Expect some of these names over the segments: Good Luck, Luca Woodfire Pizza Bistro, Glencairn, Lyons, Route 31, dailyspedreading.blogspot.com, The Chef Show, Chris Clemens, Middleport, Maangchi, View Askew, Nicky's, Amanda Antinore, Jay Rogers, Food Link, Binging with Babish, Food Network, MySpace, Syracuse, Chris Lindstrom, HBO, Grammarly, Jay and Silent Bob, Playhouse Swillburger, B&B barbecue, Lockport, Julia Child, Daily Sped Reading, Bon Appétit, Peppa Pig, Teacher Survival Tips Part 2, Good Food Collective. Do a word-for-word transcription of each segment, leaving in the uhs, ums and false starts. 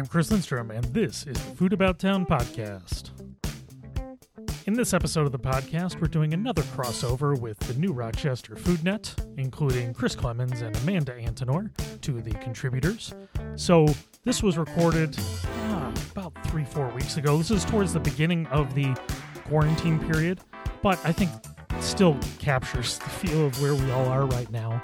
I'm Chris Lindstrom, and this is the Food About Town podcast. In this episode of the podcast, we're doing another crossover with the new Rochester Food Net, including Chris Clemens and Amanda Antinore, two of the contributors. So this was recorded ah, about three, four weeks ago. This is towards the beginning of the quarantine period, but I think it still captures the feel of where we all are right now.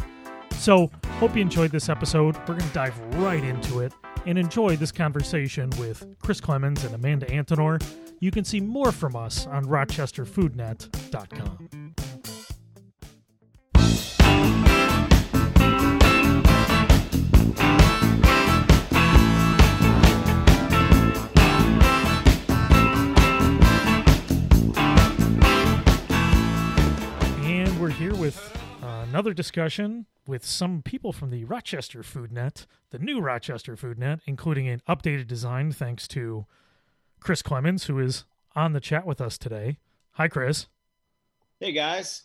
So hope you enjoyed this episode. We're going to dive right into it and enjoy this conversation with Chris Clemens and Amanda Antinore. You can see more from us on rochester food net dot com. And we're here with uh, another discussion with some people from the Rochester Food Net, the new Rochester Food Net, including an updated design thanks to Chris Clemens, who is on the chat with us today. Hi, Chris. Hey, guys.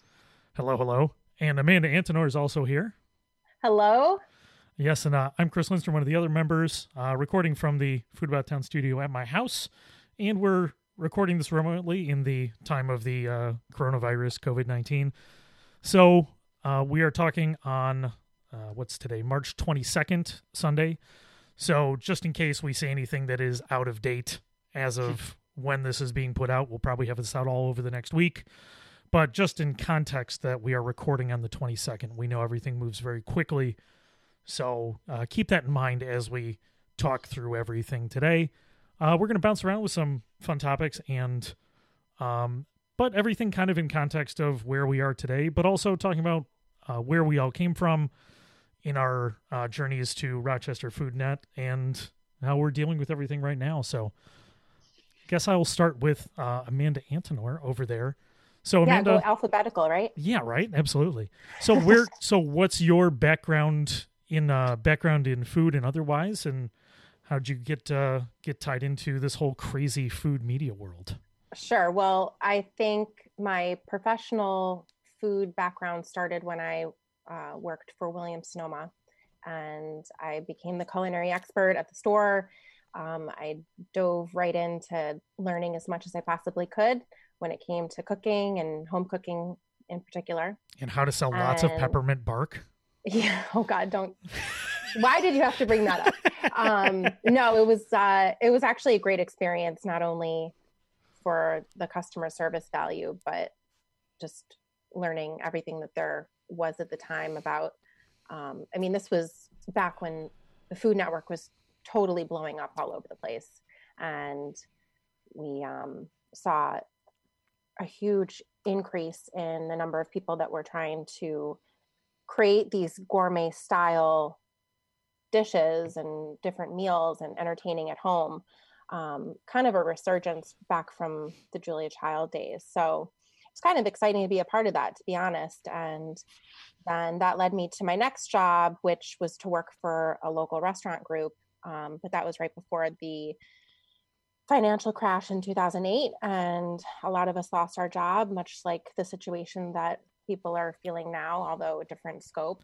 Hello, hello. And Amanda Antinore is also here. Hello. Yes, and uh, I'm Chris Lindstrom, one of the other members, uh, recording from the Food About Town studio at my house. And we're recording this remotely in the time of the uh, coronavirus, covid nineteen. So uh, we are talking on, uh, what's today, March twenty-second, Sunday. So just in case we say anything that is out of date, as of when this is being put out, we'll probably have this out all over the next week. But just in context that we are recording on the twenty-second, we know everything moves very quickly. So uh, keep that in mind as we talk through everything today. Uh, we're going to bounce around with some fun topics, and um, but everything kind of in context of where we are today, but also talking about uh, where we all came from in our uh, journeys to Rochester Food Net and how we're dealing with everything right now. So guess I will start with uh, Amanda Antinore over there. So Amanda, yeah, go alphabetical, right? Yeah, right. Absolutely. So where? So what's your background in uh, background in food and otherwise, and how'd you get uh, get tied into this whole crazy food media world? Sure. Well, I think my professional food background started when I uh, worked for Williams-Sonoma, and I became the culinary expert at the store. Um, I dove right into learning as much as I possibly could when it came to cooking and home cooking in particular. And how to sell lots and, of peppermint bark. Yeah. Oh God, don't. Why did you have to bring that up? Um, no, it was, uh, it was actually a great experience, not only for the customer service value, but just learning everything that there was at the time about, um, I mean, this was back when the Food Network was totally blowing up all over the place. And we um, saw a huge increase in the number of people that were trying to create these gourmet style dishes and different meals and entertaining at home, um, kind of a resurgence back from the Julia Child days. So it's kind of exciting to be a part of that, to be honest. And then that led me to my next job, which was to work for a local restaurant group. Um, but that was right before the financial crash in two thousand eight. And a lot of us lost our job, much like the situation that people are feeling now, although a different scope.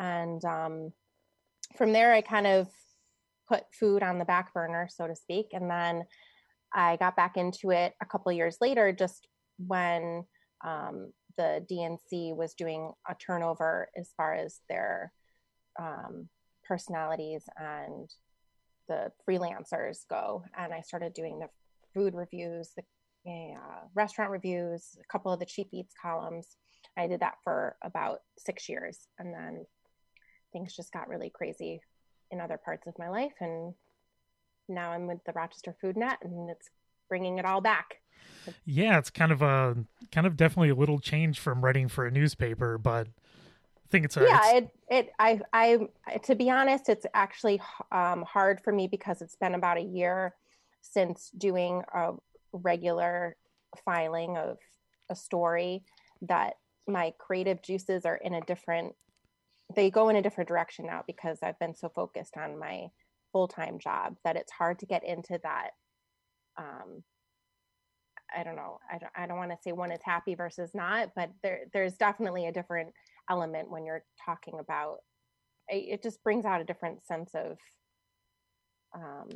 And um, from there, I kind of put food on the back burner, so to speak. And then I got back into it a couple of years later, just when um, the D N C was doing a turnover as far as their um, personalities and the freelancers go. And I started doing the food reviews, the uh, restaurant reviews, a couple of the cheap eats columns. I did that for about six years. And then things just got really crazy in other parts of my life. And now I'm with the Rochester Food Net, and it's bringing it all back. Yeah, it's kind of a, kind of definitely a little change from writing for a newspaper, but I think it's a, yeah, it's... it, it, I, I, to be honest, it's actually um, hard for me because it's been about a year since doing a regular filing of a story that my creative juices are in a different, they go in a different direction now because I've been so focused on my full-time job that it's hard to get into that. Um, I don't know. I don't, I don't want to say one is happy versus not, but there, there's definitely a different element when you're talking about it. Just brings out a different sense of um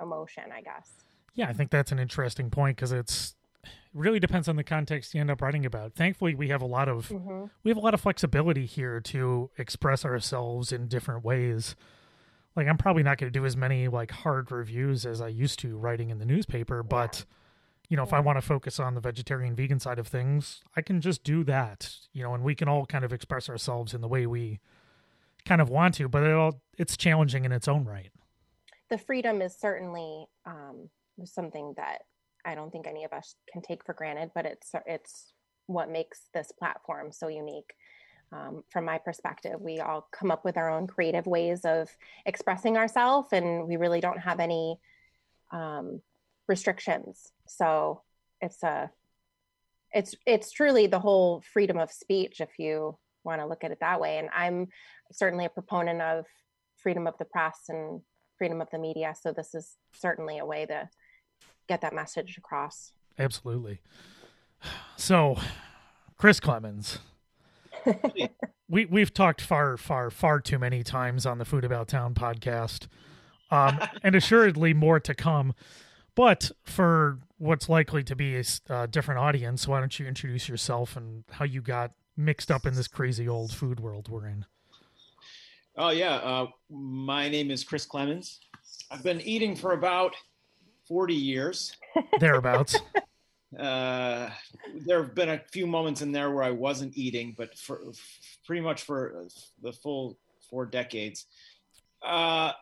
emotion, I guess. Yeah, I think that's an interesting point because it's it really depends on the context you end up writing about. Thankfully, we have a lot of mm-hmm. we have a lot of flexibility here to express ourselves in different ways. Like, I'm probably not going to do as many like hard reviews as I used to writing in the newspaper, but yeah. you know, if I want to focus on the vegetarian, vegan side of things, I can just do that, you know, and we can all kind of express ourselves in the way we kind of want to, but it all, it's challenging in its own right. The freedom is certainly um, something that I don't think any of us can take for granted, but it's, it's what makes this platform so unique. Um, from my perspective, we all come up with our own creative ways of expressing ourselves, and we really don't have any um, restrictions. So it's a, it's, it's truly the whole freedom of speech, if you want to look at it that way. And I'm certainly a proponent of freedom of the press and freedom of the media. So this is certainly a way to get that message across. Absolutely. So Chris Clemens, we we've talked far, far, far too many times on the Food About Town podcast, um, and assuredly more to come. But for what's likely to be a uh, different audience, why don't you introduce yourself and how you got mixed up in this crazy old food world we're in? Oh, yeah. Uh, my name is Chris Clemens. I've been eating for about forty years. Thereabouts. uh, there have been a few moments in there where I wasn't eating, but for f- pretty much for the full four decades. Uh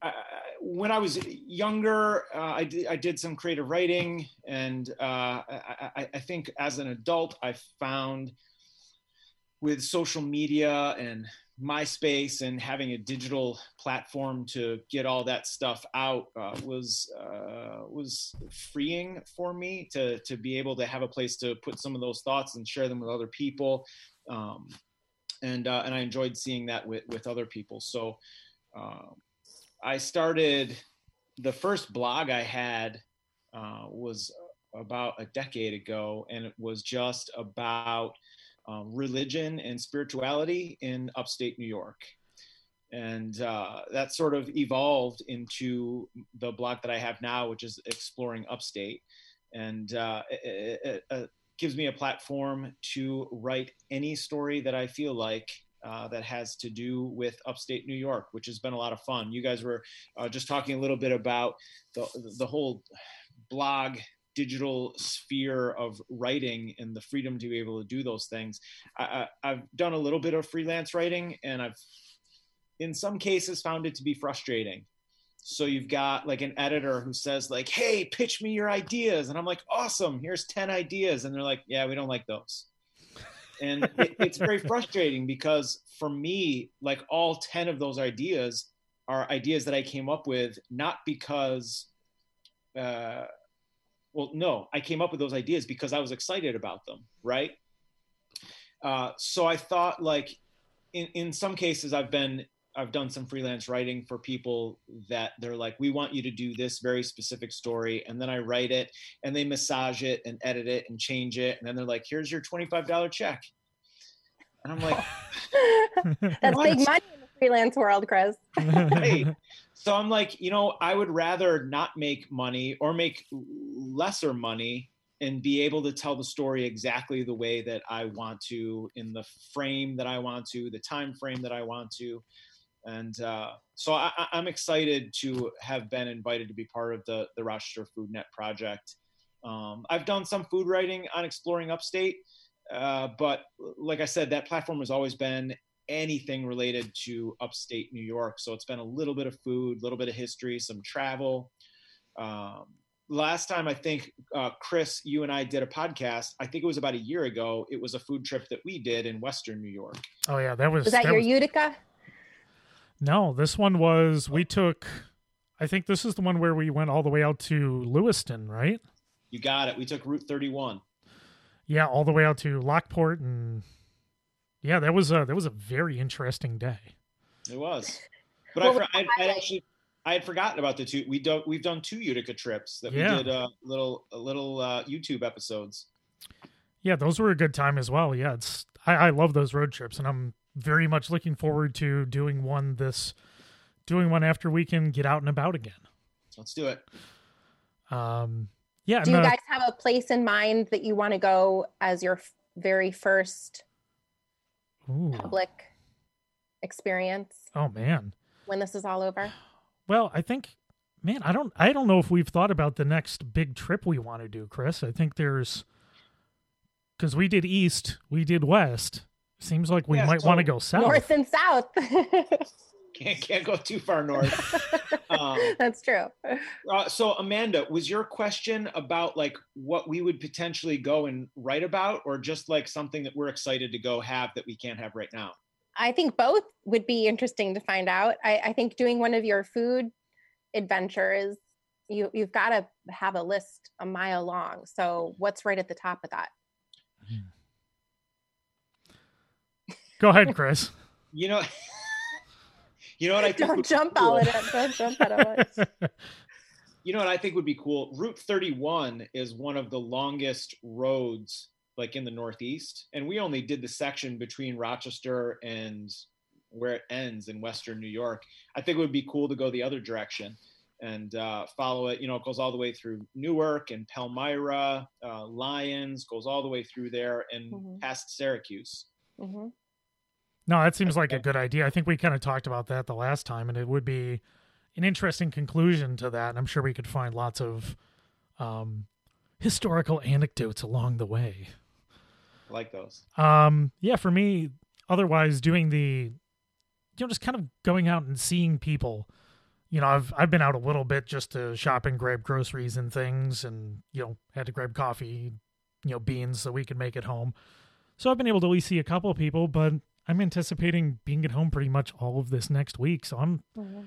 I, when I was younger, uh, I, did, I did some creative writing, and uh, I, I think as an adult, I found with social media and MySpace and having a digital platform to get all that stuff out uh, was uh, was freeing for me to to be able to have a place to put some of those thoughts and share them with other people, um, and uh, and I enjoyed seeing that with with other people. So. Uh, I started, the first blog I had uh, was about a decade ago, and it was just about um, religion and spirituality in upstate New York. And uh, that sort of evolved into the blog that I have now, which is Exploring Upstate. And uh, it, it, it gives me a platform to write any story that I feel like Uh, that has to do with upstate New York, which has been a lot of fun. You guys were uh, just talking a little bit about the the whole blog digital sphere of writing and the freedom to be able to do those things. I, I, I've done a little bit of freelance writing, and I've in some cases found it to be frustrating. So you've got like an editor who says like, hey, pitch me your ideas. And I'm like, awesome, here's ten ideas. And they're like, yeah, we don't like those. And it, it's very frustrating because for me, like all ten of those ideas are ideas that I came up with, not because, uh, well, no, I came up with those ideas because I was excited about them, right? Uh, so I thought like in, in some cases I've been, I've done some freelance writing for people that they're like, we want you to do this very specific story. And then I write it and they massage it and edit it and change it. And then they're like, here's your twenty-five dollars check. And I'm like, that's big money in the freelance world, Chris. Right. So I'm like, you know, I would rather not make money or make lesser money and be able to tell the story exactly the way that I want to, in the frame that I want to, the time frame that I want to. And uh, so I, I'm excited to have been invited to be part of the, the Rochester Food Net project. Um, I've done some food writing on Exploring Upstate, uh, but like I said, that platform has always been anything related to upstate New York. So it's been a little bit of food, a little bit of history, some travel. Um, last time I think, uh, Chris, you and I did a podcast. I think it was about a year ago. It was a food trip that we did in Western New York. Oh yeah, that was. Was that, that your was... Utica? No, this one was, we took, I think this is the one where we went all the way out to Lewiston, right? You got it. We took Route thirty-one. Yeah, all the way out to Lockport. And yeah, that was a, that was a very interesting day. It was. But well, I, I, I actually, I had forgotten about the two. We do, we've done two Utica trips that yeah. we did uh, little, little uh, YouTube episodes. Yeah, those were a good time as well. Yeah, it's I, I love those road trips, and I'm very much looking forward to doing one this doing one after we can get out and about again. Let's do it. Um, yeah. Do I'm you gonna... guys have a place in mind that you want to go as your f- very first Ooh. public experience? Oh man. When this is all over? Well, I think, man, I don't, I don't know if we've thought about the next big trip we want to do, Chris. I think there's, cause we did East, we did West. Seems like we yeah, might so want to go South. North and South. Can't can't go too far north. Um, That's true. Uh, so Amanda, was your question about like what we would potentially go and write about, or just like something that we're excited to go have that we can't have right now? I think both would be interesting to find out. I, I think doing one of your food adventures, you you've got to have a list a mile long. So what's right at the top of that? Go ahead, Chris. You know. You know what I think Don't jump cool? out at it. Don't jump out at it. You know what I think would be cool? Route thirty-one is one of the longest roads like in the Northeast. And we only did the section between Rochester and where it ends in Western New York. I think it would be cool to go the other direction and uh, follow it. You know, it goes all the way through Newark and Palmyra, uh, Lyons, goes all the way through there and mm-hmm. past Syracuse. Mm-hmm. No, that seems like a good idea. I think we kind of talked about that the last time, and it would be an interesting conclusion to that. And I'm sure we could find lots of um, historical anecdotes along the way. I like those. Um, yeah, for me, otherwise doing the, you know, just kind of going out and seeing people. You know, I've I've been out a little bit just to shop and grab groceries and things, and you know, had to grab coffee, you know, beans so we could make it home. So I've been able to at least see a couple of people, but I'm anticipating being at home pretty much all of this next week. So I'm, mm-hmm.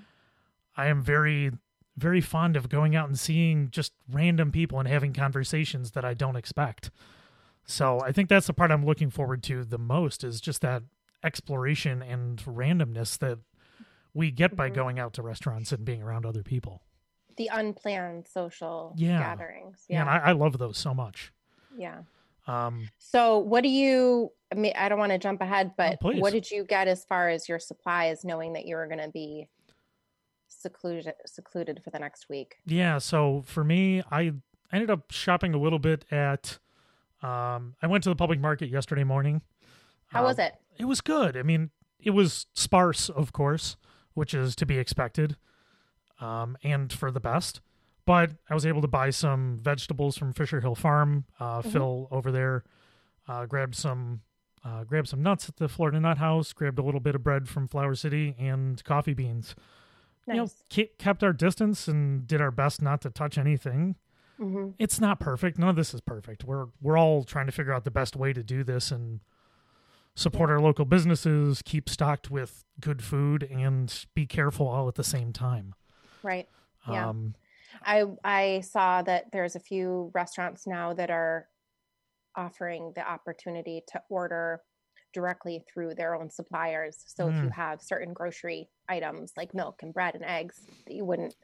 I am very, very fond of going out and seeing just random people and having conversations that I don't expect. So I think that's the part I'm looking forward to the most, is just that exploration and randomness that we get mm-hmm. by going out to restaurants and being around other people. The unplanned social yeah. gatherings. Yeah. And I, I love those so much. Yeah. Um, so what do you, I mean, I don't want to jump ahead, but oh, what did you get as far as your supplies, knowing that you were going to be secluded, secluded for the next week? Yeah. So for me, I ended up shopping a little bit at, um, I went to the public market yesterday morning. How uh, was it? It was good. I mean, it was sparse, of course, which is to be expected, um, and for the best. But I was able to buy some vegetables from Fisher Hill Farm. Uh, mm-hmm. Phil over there uh, grabbed some uh, grabbed some nuts at the Florida Nut House, grabbed a little bit of bread from Flower City, and coffee beans. Nice. You know, ke- kept our distance and did our best not to touch anything. Mm-hmm. It's not perfect. None of this is perfect. We're we're all trying to figure out the best way to do this and support yeah. our local businesses, keep stocked with good food, and be careful all at the same time. Right. Yeah. Um, I I saw that there's a few restaurants now that are offering the opportunity to order directly through their own suppliers. So mm. if you have certain grocery items like milk and bread and eggs that you wouldn't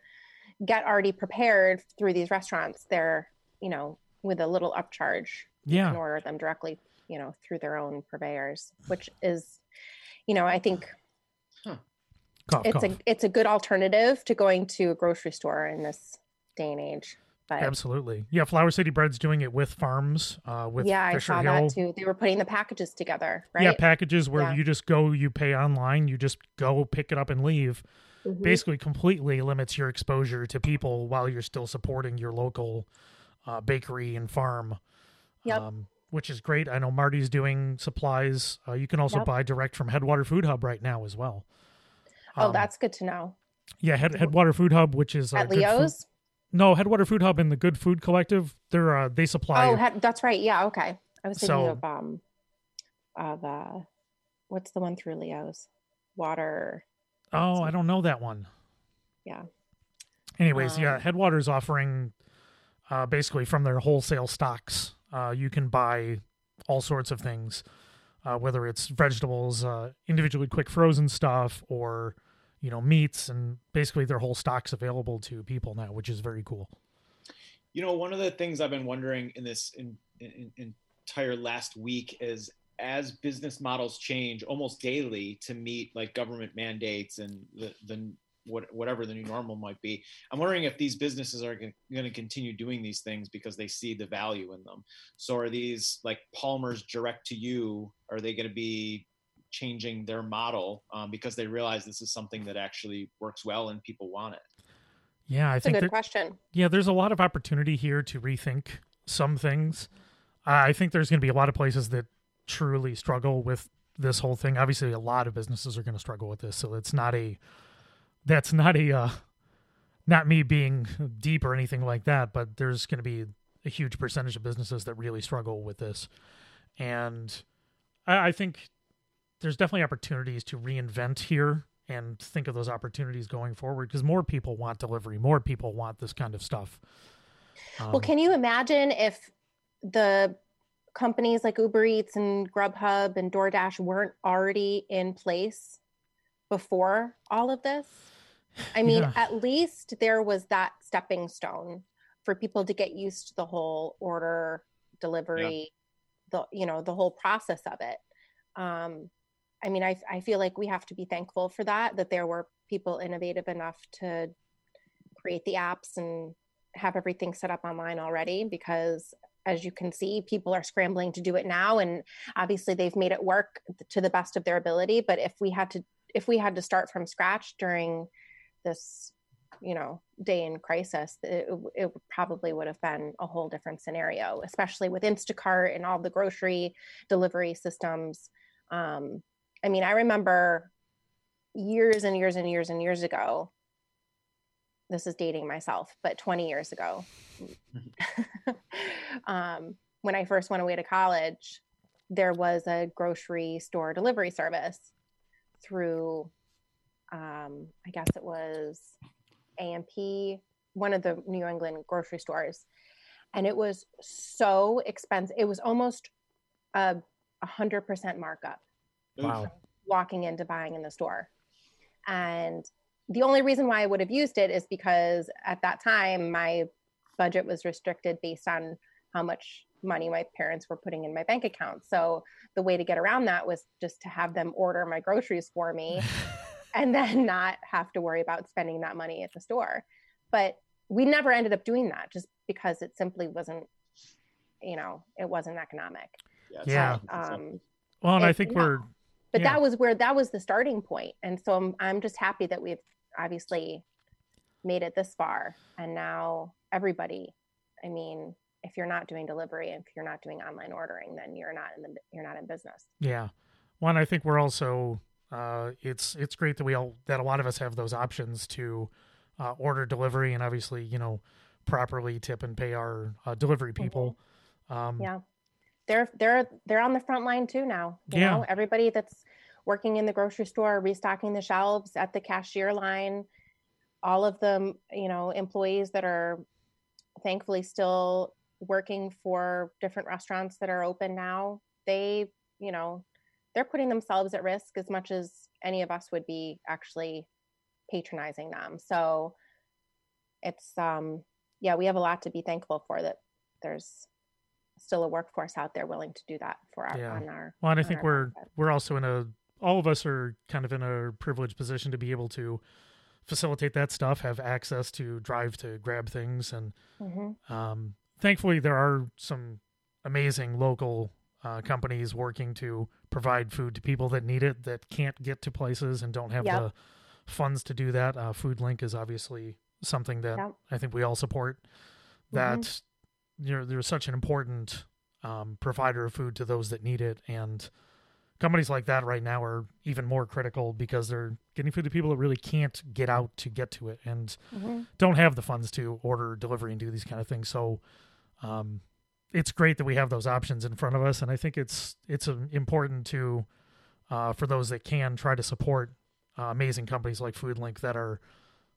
get already prepared through these restaurants, they're, you know, with a little upcharge, yeah. you can order them directly, you know, through their own purveyors, which is, you know, I think... Huh. Cough, it's cough. a it's a good alternative to going to a grocery store in this day and age. But absolutely, yeah. Flower City Bread's doing it with farms. Uh, with yeah, Fisher I saw Hill. That too. They were putting the packages together, right? Yeah, packages where yeah. you just go, you pay online, you just go pick it up and leave. Mm-hmm. Basically, completely limits your exposure to people while you're still supporting your local uh, bakery and farm. Yep. Um, which is great. I know Marty's doing supplies. Uh, you can also yep. buy direct from Headwater Food Hub right now as well. Oh, um, that's good to know. Yeah, Head, Headwater Food Hub, which is... Uh, At Leo's? Food, no, Headwater Food Hub and the Good Food Collective, they're, uh, they supply... Oh, head, that's right. Yeah, okay. I was thinking so, of... um, of uh, what's the one through Leo's? Water... Oh, something. I don't know that one. Yeah. Anyways, um, yeah, Headwater's offering uh, basically from their wholesale stocks. Uh, you can buy all sorts of things, uh, whether it's vegetables, uh, individually quick frozen stuff, or... you know, meats, and basically their whole stock's available to people now, which is very cool. You know, one of the things I've been wondering in this in, in, in entire last week is, as business models change almost daily to meet like government mandates and the, the what, whatever the new normal might be. I'm wondering if these businesses are going to continue doing these things because they see the value in them. So are these like Palmer's direct to you, are they going to be changing their model um, because they realize this is something that actually works well and people want it? Yeah, I That's think a good there, question. Yeah, there's a lot of opportunity here to rethink some things. I think there's going to be a lot of places that truly struggle with this whole thing. Obviously, a lot of businesses are going to struggle with this, so it's not a that's not a uh, not me being deep or anything like that. But there's going to be a huge percentage of businesses that really struggle with this, and I, I think there's definitely opportunities to reinvent here and think of those opportunities going forward, because more people want delivery, more people want this kind of stuff. Um, well, can you imagine if the companies like Uber Eats and Grubhub and DoorDash weren't already in place before all of this? I mean, yeah. At least there was that stepping stone for people to get used to the whole order, delivery, yeah. the you know, the whole process of it. Um, I mean, I, I feel like we have to be thankful for that, that there were people innovative enough to create the apps and have everything set up online already, because as you can see, people are scrambling to do it now. And obviously they've made it work to the best of their ability. But if we had to, if we had to start from scratch during this, you know, day in crisis, it, it probably would have been a whole different scenario, especially with Instacart and all the grocery delivery systems. Um, I mean, I remember years and years and years and years ago, this is dating myself, but twenty years ago, um, when I first went away to college, there was a grocery store delivery service through, um, I guess it was A M P, one of the New England grocery stores. And it was so expensive. It was almost a one hundred percent markup. Wow. Walking into buying in the store. And the only reason why I would have used it is because at that time, my budget was restricted based on how much money my parents were putting in my bank account. So the way to get around that was just to have them order my groceries for me and then not have to worry about spending that money at the store. But we never ended up doing that just because it simply wasn't, you know, it wasn't economic. Yeah. So, um, well, and it, I think yeah. we're... But yeah. that was where, that was the starting point. And so I'm, I'm just happy that we've obviously made it this far. And now everybody, I mean, if you're not doing delivery, if you're not doing online ordering, then you're not in the, you're not in business. Yeah. Well, and I think we're also, uh, it's, it's great that we all, that a lot of us have those options to uh, order delivery and obviously, you know, properly tip and pay our uh, delivery people. Mm-hmm. Um, yeah. They're they're they're on the front line too now. You yeah. know, everybody that's working in the grocery store, restocking the shelves at the cashier line, all of them, you know, employees that are thankfully still working for different restaurants that are open now, they, you know, they're putting themselves at risk as much as any of us would be actually patronizing them. So it's um yeah, we have a lot to be thankful for, that there's still a workforce out there willing to do that for our, yeah. on our, well, and I think we're, market. we're also in a, all of us are kind of in a privileged position to be able to facilitate that stuff, have access to drive to grab things. And, mm-hmm. um, thankfully there are some amazing local, uh, companies working to provide food to people that need it, that can't get to places and don't have yep. the funds to do that. Uh, Food Link is obviously something that yep. I think we all support, that, mm-hmm. you know, they're such an important um, provider of food to those that need it. And companies like that right now are even more critical because they're getting food to people that really can't get out to get to it and mm-hmm. don't have the funds to order delivery and do these kind of things. So um, it's great that we have those options in front of us. And I think it's, it's important to, uh, for those that can, try to support uh, amazing companies like Food Link that are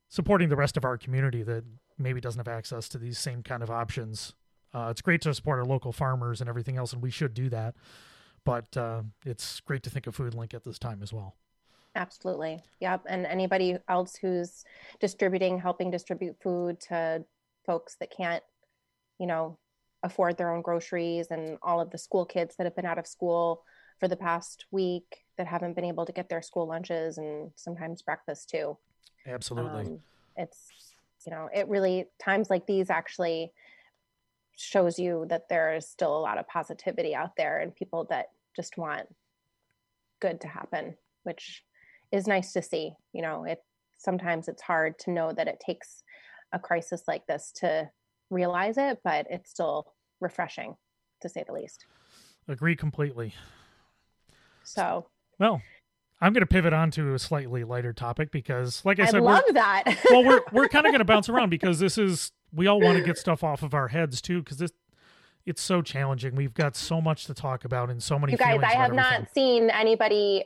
supporting the rest of our community that maybe doesn't have access to these same kind of options. Uh, it's great to support our local farmers and everything else, and we should do that. But uh, it's great to think of Food Link at this time as well. Absolutely. Yep. And anybody else who's distributing, helping distribute food to folks that can't, you know, afford their own groceries, and all of the school kids that have been out of school for the past week that haven't been able to get their school lunches and sometimes breakfast too. Absolutely. Um, it's, you know, it really, times like these actually shows you that there is still a lot of positivity out there and people that just want good to happen, which is nice to see. You know, it sometimes it's hard to know that it takes a crisis like this to realize it, but it's still refreshing, to say the least. Agree completely. So, well, I'm going to pivot on to a slightly lighter topic because, like I, I said, love we're, that. well, we're we're kind of going to bounce around because this is, we all want to get stuff off of our heads too, because this it's so challenging. We've got so much to talk about and so many. You guys, I have everything. Not seen anybody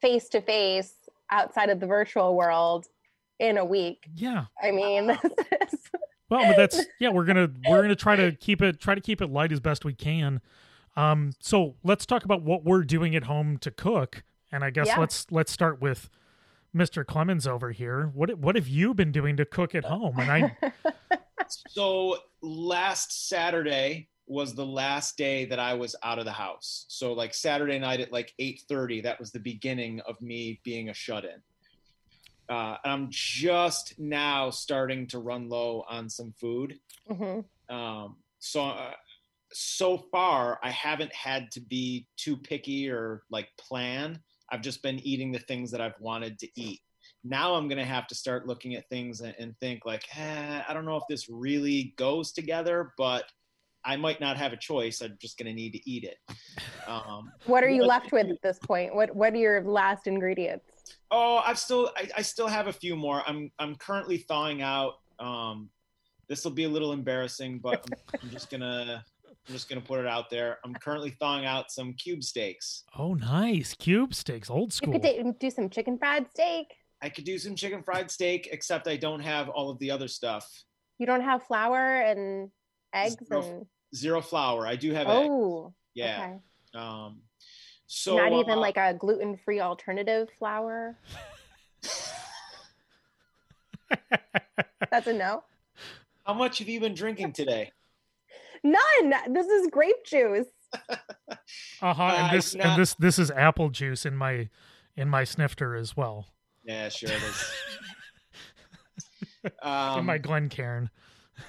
face to face outside of the virtual world in a week. Yeah, I mean, this is... well, but that's yeah. We're gonna we're gonna try to keep it try to keep it light as best we can. Um, so let's talk about what we're doing at home to cook. And I guess yeah. let's let's start with Mister Clemens over here. What what have you been doing to cook at home? And I so last Saturday was the last day that I was out of the house. So like Saturday night at like eight thirty, that was the beginning of me being a shut-in. Uh, I'm just now starting to run low on some food. Mm-hmm. Um, so uh, so far, I haven't had to be too picky or like plan. I've just been eating the things that I've wanted to eat. Now I'm going to have to start looking at things and, and think like, eh, I don't know if this really goes together, but I might not have a choice. I'm just going to need to eat it. Um, what are you left with at this point? What What are your last ingredients? Oh, I've still, I, I still have a few more. I'm I'm currently thawing out. Um, this will be a little embarrassing, but I'm, I'm just going to... I'm just going to put it out there. I'm currently thawing out some cube steaks. Oh, nice. Cube steaks. Old school. You could do some chicken fried steak. I could do some chicken fried steak, except I don't have all of the other stuff. You don't have flour and eggs? Zero, and... zero flour. I do have oh, eggs. Oh, yeah. Okay. Um, so, Not even uh, like a gluten-free alternative flour? That's a no? How much have you been drinking today? None. This is grape juice. Uh-huh. And this uh, and this this is apple juice in my in my snifter as well. Yeah, sure it is. um, in my Glencairn.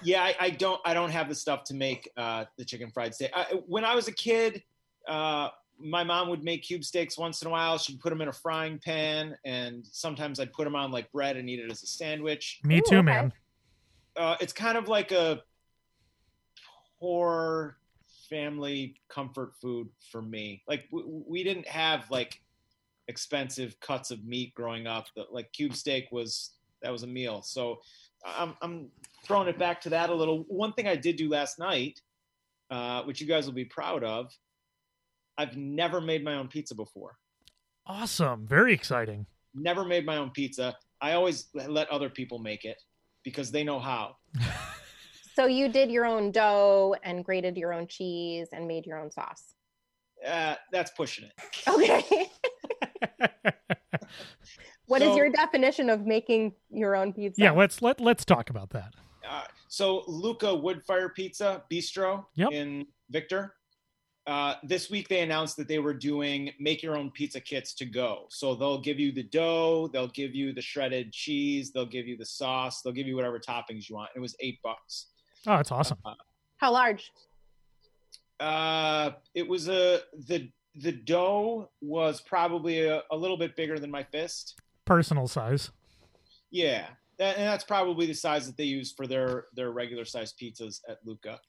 Yeah, I, I don't I don't have the stuff to make uh, the chicken fried steak. I, when I was a kid, uh, my mom would make cube steaks once in a while. She'd put them in a frying pan, and sometimes I'd put them on like bread and eat it as a sandwich. Me Ooh, too, okay. man. Uh, it's kind of like a poor family comfort food for me. Like w- we didn't have like expensive cuts of meat growing up. That like cube steak was, that was a meal. So I'm, I'm throwing it back to that a little. One thing I did do last night, uh, which you guys will be proud of. I've never made my own pizza before. Awesome. Very exciting. Never made my own pizza. I always let other people make it because they know how. So you did your own dough and grated your own cheese and made your own sauce. Uh, that's pushing it. Okay. What so, is your definition of making your own pizza? Yeah, let's let let's talk about that. Uh, so Luca Woodfire Pizza Bistro yep. in Victor. Uh, this week they announced that they were doing make your own pizza kits to go. So they'll give you the dough, they'll give you the shredded cheese, they'll give you the sauce, they'll give you whatever toppings you want. It was eight bucks. Oh, that's awesome. Uh, How large? Uh, it was a, the, the dough was probably a, a little bit bigger than my fist. Personal size. Yeah. That, and that's probably the size that they use for their, their regular size pizzas at Luca.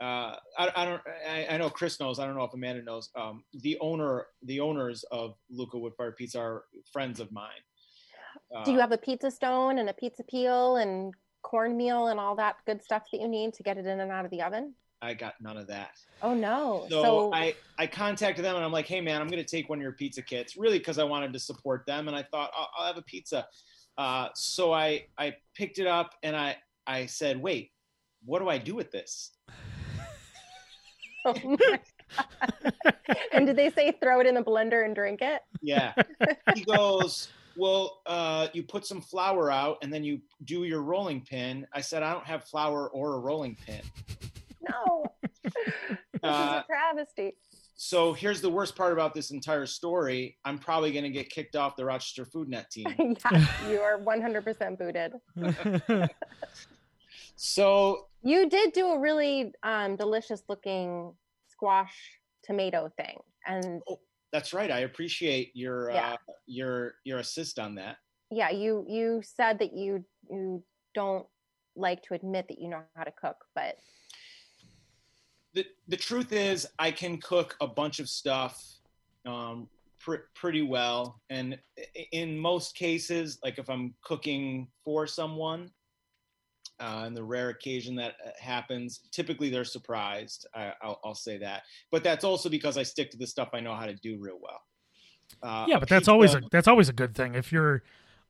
Uh, I, I don't, I, I know Chris knows, I don't know if Amanda knows, um, the owner, the owners of Luca Woodfire Pizza are friends of mine. Uh, Do you have a pizza stone and a pizza peel and cornmeal and all that good stuff that you need to get it in and out of the oven? I got none of that. Oh no. So, so... I, I contacted them and I'm like, hey man, I'm going to take one of your pizza kits really because I wanted to support them. And I thought I'll, I'll have a pizza. Uh, so I, I picked it up and I, I said, wait, what do I do with this? Oh my God. And did they say throw it in a blender and drink it? Yeah. He goes, well, uh, you put some flour out and then you do your rolling pin. I said, I don't have flour or a rolling pin. No. This uh, is a travesty. So here's the worst part about this entire story. I'm probably going to get kicked off the Rochester Food Net team. Yeah, you are one hundred percent booted. So you did do a really um, delicious looking squash tomato thing. And oh, that's right. I appreciate your, yeah. uh, your, your assist on that. Yeah. You, you said that you, you don't like to admit that you know how to cook, but The, the truth is I can cook a bunch of stuff um, pr- pretty well. And in most cases, like if I'm cooking for someone, uh, and the rare occasion that happens, typically they're surprised. I, I'll, I'll say that. But that's also because I stick to the stuff I know how to do real well. Uh, yeah, but that's pizza, always a, that's always a good thing. If you're,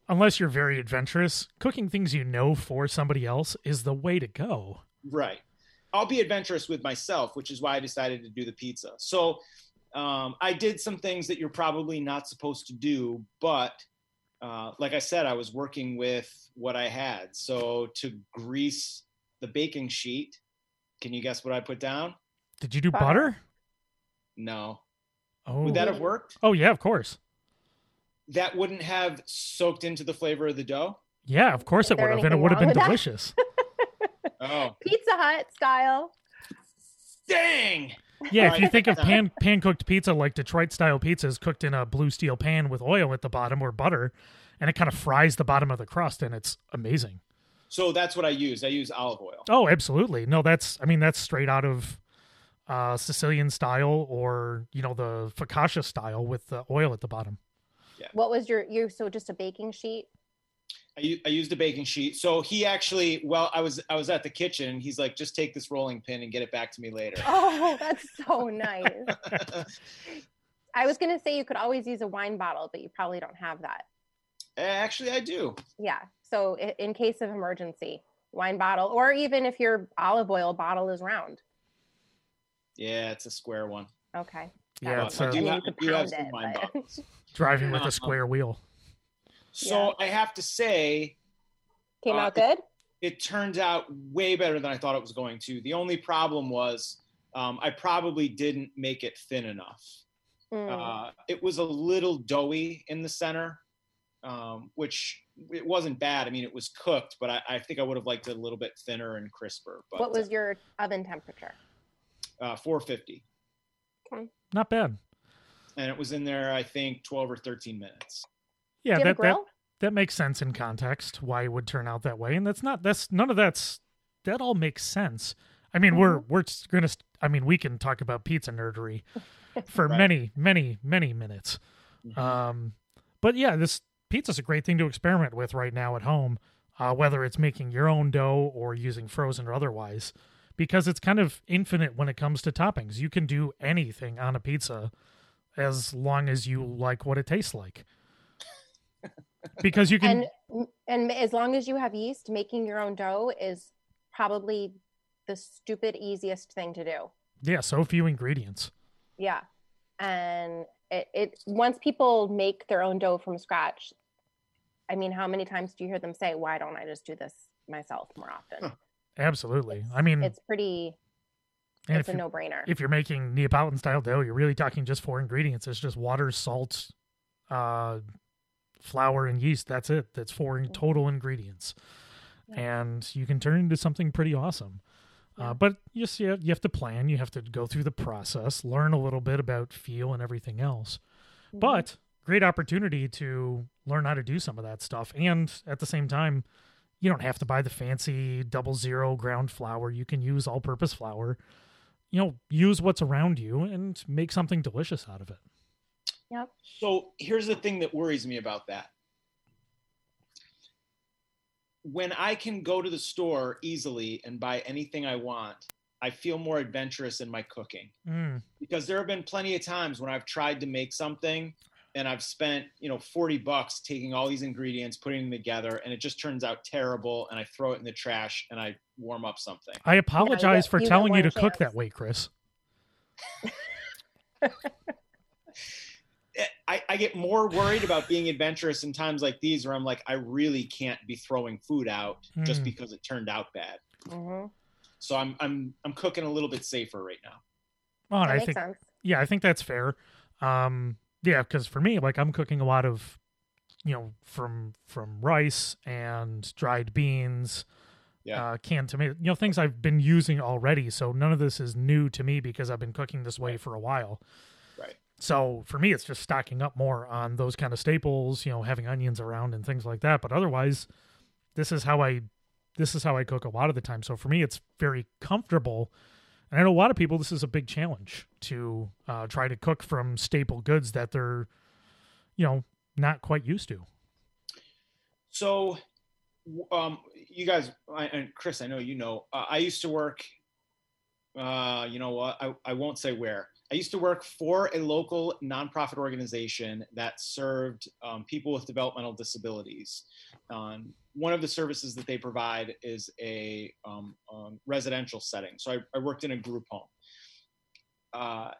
unless you're very adventurous, cooking things you know for somebody else is the way to go. Right. I'll be adventurous with myself, which is why I decided to do the pizza. So um, I did some things that you're probably not supposed to do, but uh, like I said, I was working with what I had. So to grease the baking sheet, can you guess what I put down? Did you do butter? butter? No. Oh. Would that have worked? Oh, yeah, of course. That wouldn't have soaked into the flavor of the dough? Yeah, of course it would have, and it would have been delicious. Oh. Pizza Hut style. Dang! Yeah, if you think of pan pan cooked pizza like Detroit style pizza is cooked in a blue steel pan with oil at the bottom or butter, and it kind of fries the bottom of the crust, and it's amazing. So that's what I used. I use olive oil. Oh, absolutely. No, that's I mean that's straight out of uh, Sicilian style, or you know the focaccia style with the oil at the bottom. Yeah. What was your you? So just a baking sheet. I used a baking sheet. So he actually, well, I was I was at the kitchen and he's like, just take this rolling pin and get it back to me later. Oh, that's so nice. I was going to say you could always use a wine bottle, but you probably don't have that. Actually, I do. Yeah. So in case of emergency, wine bottle, or even if your olive oil bottle is round. Yeah, it's a square one. Okay. Yeah, it's a, I do have, I do have it, some wine but... bottles. Driving with a square wheel. So yeah. I have to say, came uh, out good. It, it turned out way better than I thought it was going to. The only problem was um, I probably didn't make it thin enough. Mm. Uh, it was a little doughy in the center, um, which it wasn't bad. I mean, it was cooked, but I, I think I would have liked it a little bit thinner and crisper. But, what was your oven temperature? Uh, four fifty. Okay. Not bad. And it was in there, I think, twelve or thirteen minutes. Yeah, that, that that makes sense in context why it would turn out that way, and that's not that's none of that's that all makes sense. I mean, mm-hmm. we're we're gonna. I mean, we can talk about pizza nerdery for right. many, many, many minutes. Mm-hmm. Um, but yeah, this pizza's a great thing to experiment with right now at home, uh, whether it's making your own dough or using frozen or otherwise, because it's kind of infinite when it comes to toppings. You can do anything on a pizza as long as you like what it tastes like. Because you can, and, and as long as you have yeast, making your own dough is probably the stupid easiest thing to do. Yeah, so few ingredients. Yeah, and it, it once people make their own dough from scratch, I mean, how many times do you hear them say, "Why don't I just do this myself?" More often. Huh. Absolutely. It's, I mean, it's pretty. It's a no-brainer. If you're making Neapolitan style dough, you're really talking just four ingredients. It's just water, salt, uh. flour and yeast. That's it. That's four in total ingredients. Yeah. And you can turn it into something pretty awesome. Yeah. Uh, but you see, you have to plan. You have to go through the process, learn a little bit about feel and everything else. Mm-hmm. But great opportunity to learn how to do some of that stuff. And at the same time, you don't have to buy the fancy double zero ground flour. You can use all-purpose flour. You know, use what's around you and make something delicious out of it. Yep. So here's the thing that worries me about that. When I can go to the store easily and buy anything I want, I feel more adventurous in my cooking. Mm. Because there have been plenty of times when I've tried to make something and I've spent, you know, forty bucks taking all these ingredients, putting them together, and it just turns out terrible, and I throw it in the trash and I warm up something. I apologize yeah, for you telling you to chance. cook that way, Chris. I, I get more worried about being adventurous in times like these where I'm like, I really can't be throwing food out mm. just because it turned out bad. Mm-hmm. So I'm I'm I'm cooking a little bit safer right now. Well, I think sense. yeah, I think that's fair. Um, yeah, because for me, like, I'm cooking a lot of, you know, from from rice and dried beans, yeah. uh, canned tomato, you know, things I've been using already. So none of this is new to me because I've been cooking this way right. for a while. Right. So for me, it's just stocking up more on those kind of staples, you know, having onions around and things like that. But otherwise, this is how I, this is how I cook a lot of the time. So for me, it's very comfortable. And I know a lot of people, this is a big challenge to uh, try to cook from staple goods that they're, you know, not quite used to. So um, you guys, I, and Chris, I know, you know, uh, I used to work, uh, you know, uh, I, I won't say where. I used to work for a local nonprofit organization that served um, people with developmental disabilities. Um, one of the services that they provide is a um, um, residential setting. So I, I worked in a group home. Uh,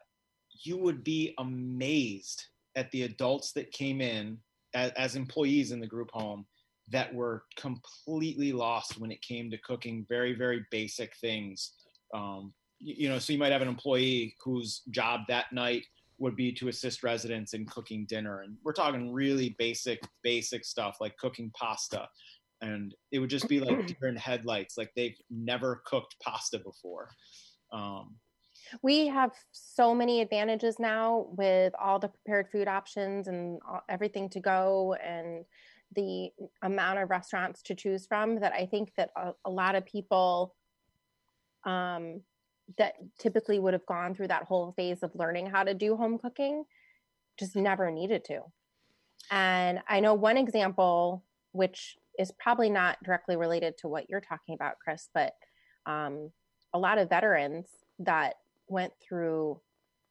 you would be amazed at the adults that came in as, as employees in the group home that were completely lost when it came to cooking very, very basic things. Um, You know, so you might have an employee whose job that night would be to assist residents in cooking dinner. And we're talking really basic, basic stuff like cooking pasta. And it would just be like deer in headlights, like they've never cooked pasta before. Um, we have so many advantages now with all the prepared food options and everything to go and the amount of restaurants to choose from that I think that a, a lot of people... Um, that typically would have gone through that whole phase of learning how to do home cooking, just never needed to. And I know one example, which is probably not directly related to what you're talking about, Chris, but um, a lot of veterans that went through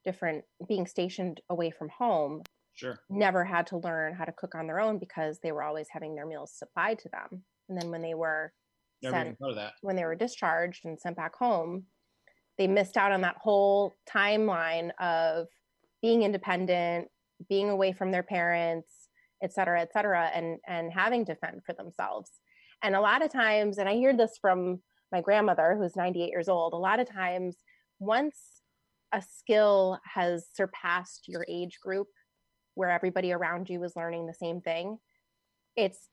different being stationed away from home sure. never had to learn how to cook on their own because they were always having their meals supplied to them. And then when they were never sent, even heard of that. when they were discharged and sent back home, they missed out on that whole timeline of being independent, being away from their parents, et cetera, et cetera, and, and having to fend for themselves. And a lot of times, and I hear this from my grandmother, who's ninety-eight years old, a lot of times once a skill has surpassed your age group where everybody around you is learning the same thing, it's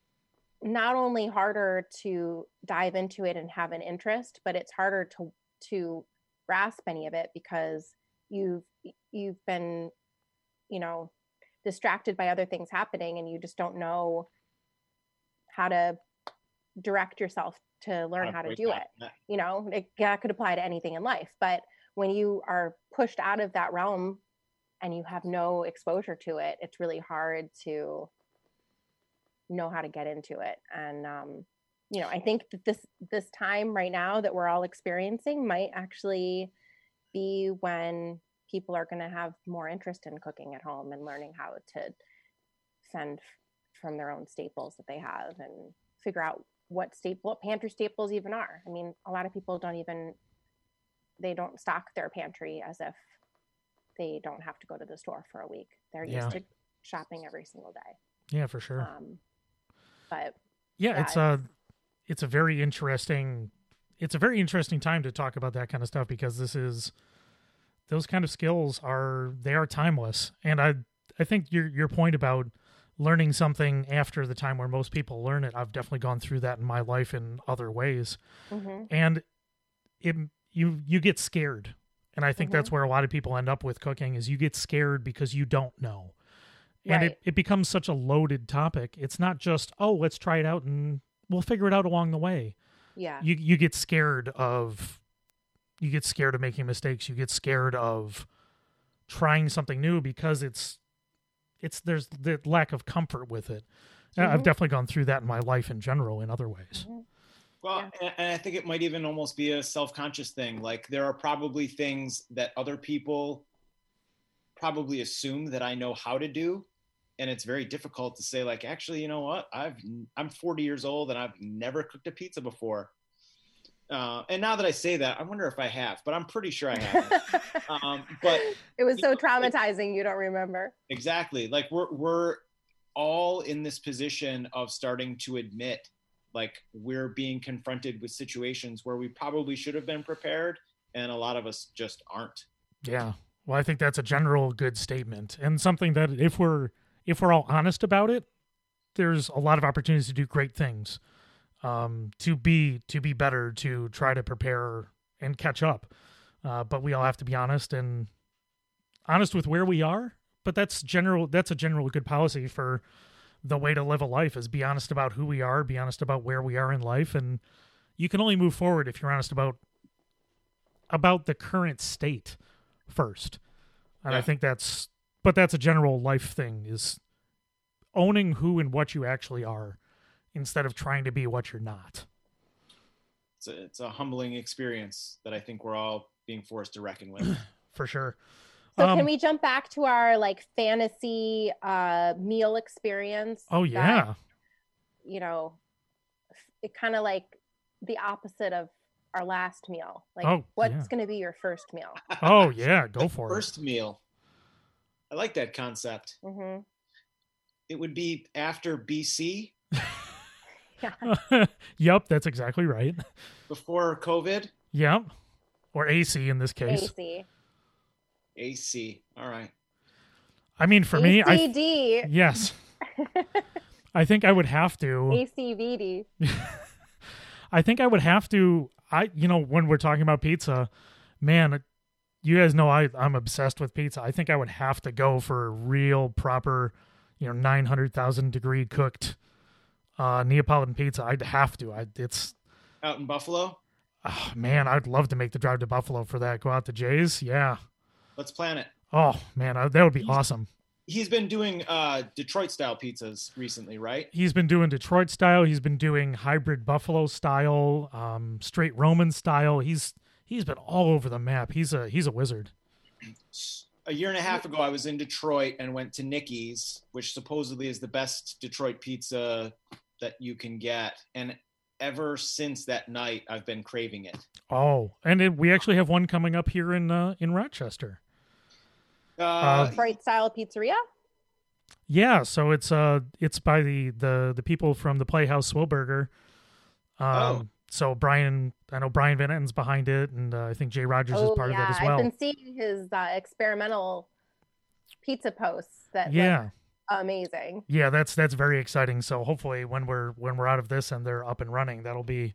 not only harder to dive into it and have an interest, but it's harder to to grasp any of it because you've you've been, you know, distracted by other things happening and you just don't know how to direct yourself to learn how to do it. You know, it, that could apply to anything in life. But when you are pushed out of that realm and you have no exposure to it, it's really hard to know how to get into it. And, um, you know, I think that this this time right now that we're all experiencing might actually be when people are going to have more interest in cooking at home and learning how to fend from their own staples that they have and figure out what staple, what pantry staples even are. I mean, a lot of people don't even, they don't stock their pantry as if they don't have to go to the store for a week. They're yeah. used to shopping every single day. Yeah, for sure. Um, but yeah, yeah it's a, uh... It's a very interesting, it's a very interesting time to talk about that kind of stuff because this is, those kind of skills are, they are timeless. And I, I think your, your point about learning something after the time where most people learn it, I've definitely gone through that in my life in other ways. Mm-hmm. And it, you, you get scared. And I think mm-hmm. that's where a lot of people end up with cooking is you get scared because you don't know. And right. it, it becomes such a loaded topic. It's not just, oh, let's try it out and we'll figure it out along the way. Yeah. You you get scared of, you get scared of making mistakes. You get scared of trying something new because it's, it's, there's the lack of comfort with it. Mm-hmm. I've definitely gone through that in my life in general in other ways. Mm-hmm. Well, yeah. and I think it might even almost be a self-conscious thing. Like there are probably things that other people probably assume that I know how to do. And it's very difficult to say, like, actually, you know what? I've I'm forty years old and I've never cooked a pizza before. Uh, and now that I say that, I wonder if I have, but I'm pretty sure I have. um, but it was so know, traumatizing, like, you don't remember. Exactly. Like we're we're all in this position of starting to admit, like, we're being confronted with situations where we probably should have been prepared, and a lot of us just aren't. Yeah. Well, I think that's a general good statement, and something that if we're if we're all honest about it, there's a lot of opportunities to do great things, um, to be to be better, to try to prepare and catch up. Uh, but we all have to be honest and honest with where we are. But that's general. That's a general good policy for the way to live a life: is be honest about who we are, be honest about where we are in life, and you can only move forward if you're honest about about the current state first. And yeah. I think that's, but that's a general life thing, is owning who and what you actually are instead of trying to be what you're not. It's a, it's a humbling experience that I think we're all being forced to reckon with. For sure. So um, can we jump back to our like fantasy uh, meal experience? Oh yeah. That, you know, it kind of like the opposite of our last meal. Like oh, what's yeah. going to be your first meal? Oh yeah. Go for first it. First meal. I like that concept. Mm-hmm. It would be after B C. Yeah. Yep. That's exactly right. Before COVID. Yep. Or A C in this case. A C. A C. All right. I mean, for me, I, yes, I think I would have to A C V D. I think I would have to, I, you know, when we're talking about pizza, man, you guys know I, I'm obsessed with pizza. I think I would have to go for a real proper, you know, nine hundred thousand degree cooked uh, Neapolitan pizza. I'd have to, I, it's out in Buffalo. Oh, man, I'd love to make the drive to Buffalo for that. Go out to Jay's. Yeah. Let's plan it. Oh man. I, that would be he's, awesome. He's been doing uh, Detroit style pizzas recently, right? He's been doing Detroit style. He's been doing hybrid Buffalo style, um, straight Roman style. He's, he's been all over the map. He's a, he's a wizard. A year and a half ago, I was in Detroit and went to Nicky's, which supposedly is the best Detroit pizza that you can get. And ever since that night, I've been craving it. Oh, and it, we actually have one coming up here in, uh, in Rochester. Uh, Detroit style pizzeria. Yeah, so it's uh, it's by the the the people from the Playhouse Swillburger. Um, oh. So Brian, I know Brian Van Etten's behind it, and uh, I think Jay Rogers oh, is part yeah. of it as well. I've been seeing his uh, experimental pizza posts that yeah, look amazing. Yeah, that's that's very exciting. So hopefully, when we're when we're out of this and they're up and running, that'll be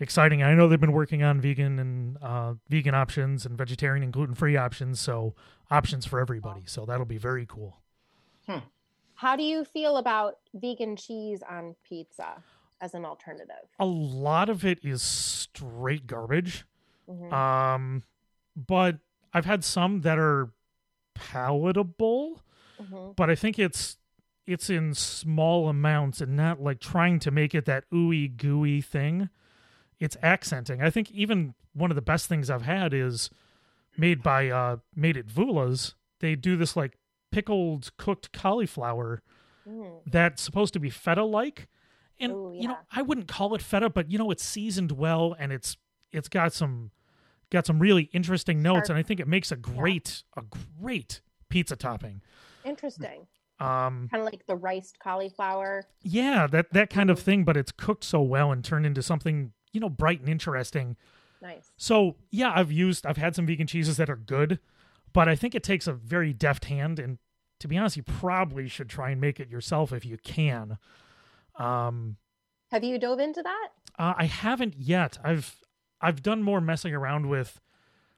exciting. I know they've been working on vegan and uh, vegan options and vegetarian and gluten-free options, so options for everybody. So that'll be very cool. Hmm. How do you feel about vegan cheese on pizza as an alternative? A lot of it is straight garbage. Mm-hmm. Um, but I've had some that are palatable, mm-hmm. but I think it's it's in small amounts and not like trying to make it that ooey gooey thing. It's accenting. I think even one of the best things I've had is made by uh, made at Vula's. They do this like pickled cooked cauliflower mm. that's supposed to be feta-like, and Ooh, yeah. you know I wouldn't call it feta, but you know it's seasoned well and it's it's got some got some really interesting notes, and I think it makes a great yeah. a great pizza topping. Interesting. Um, kind of like the riced cauliflower. Yeah, that that kind of thing, but it's cooked so well and turned into something, you know, bright and interesting. Nice. So yeah, I've used, I've had some vegan cheeses that are good, but I think it takes a very deft hand. And to be honest, you probably should try and make it yourself if you can. Um, have you dove into that? Uh, I haven't yet. I've, I've done more messing around with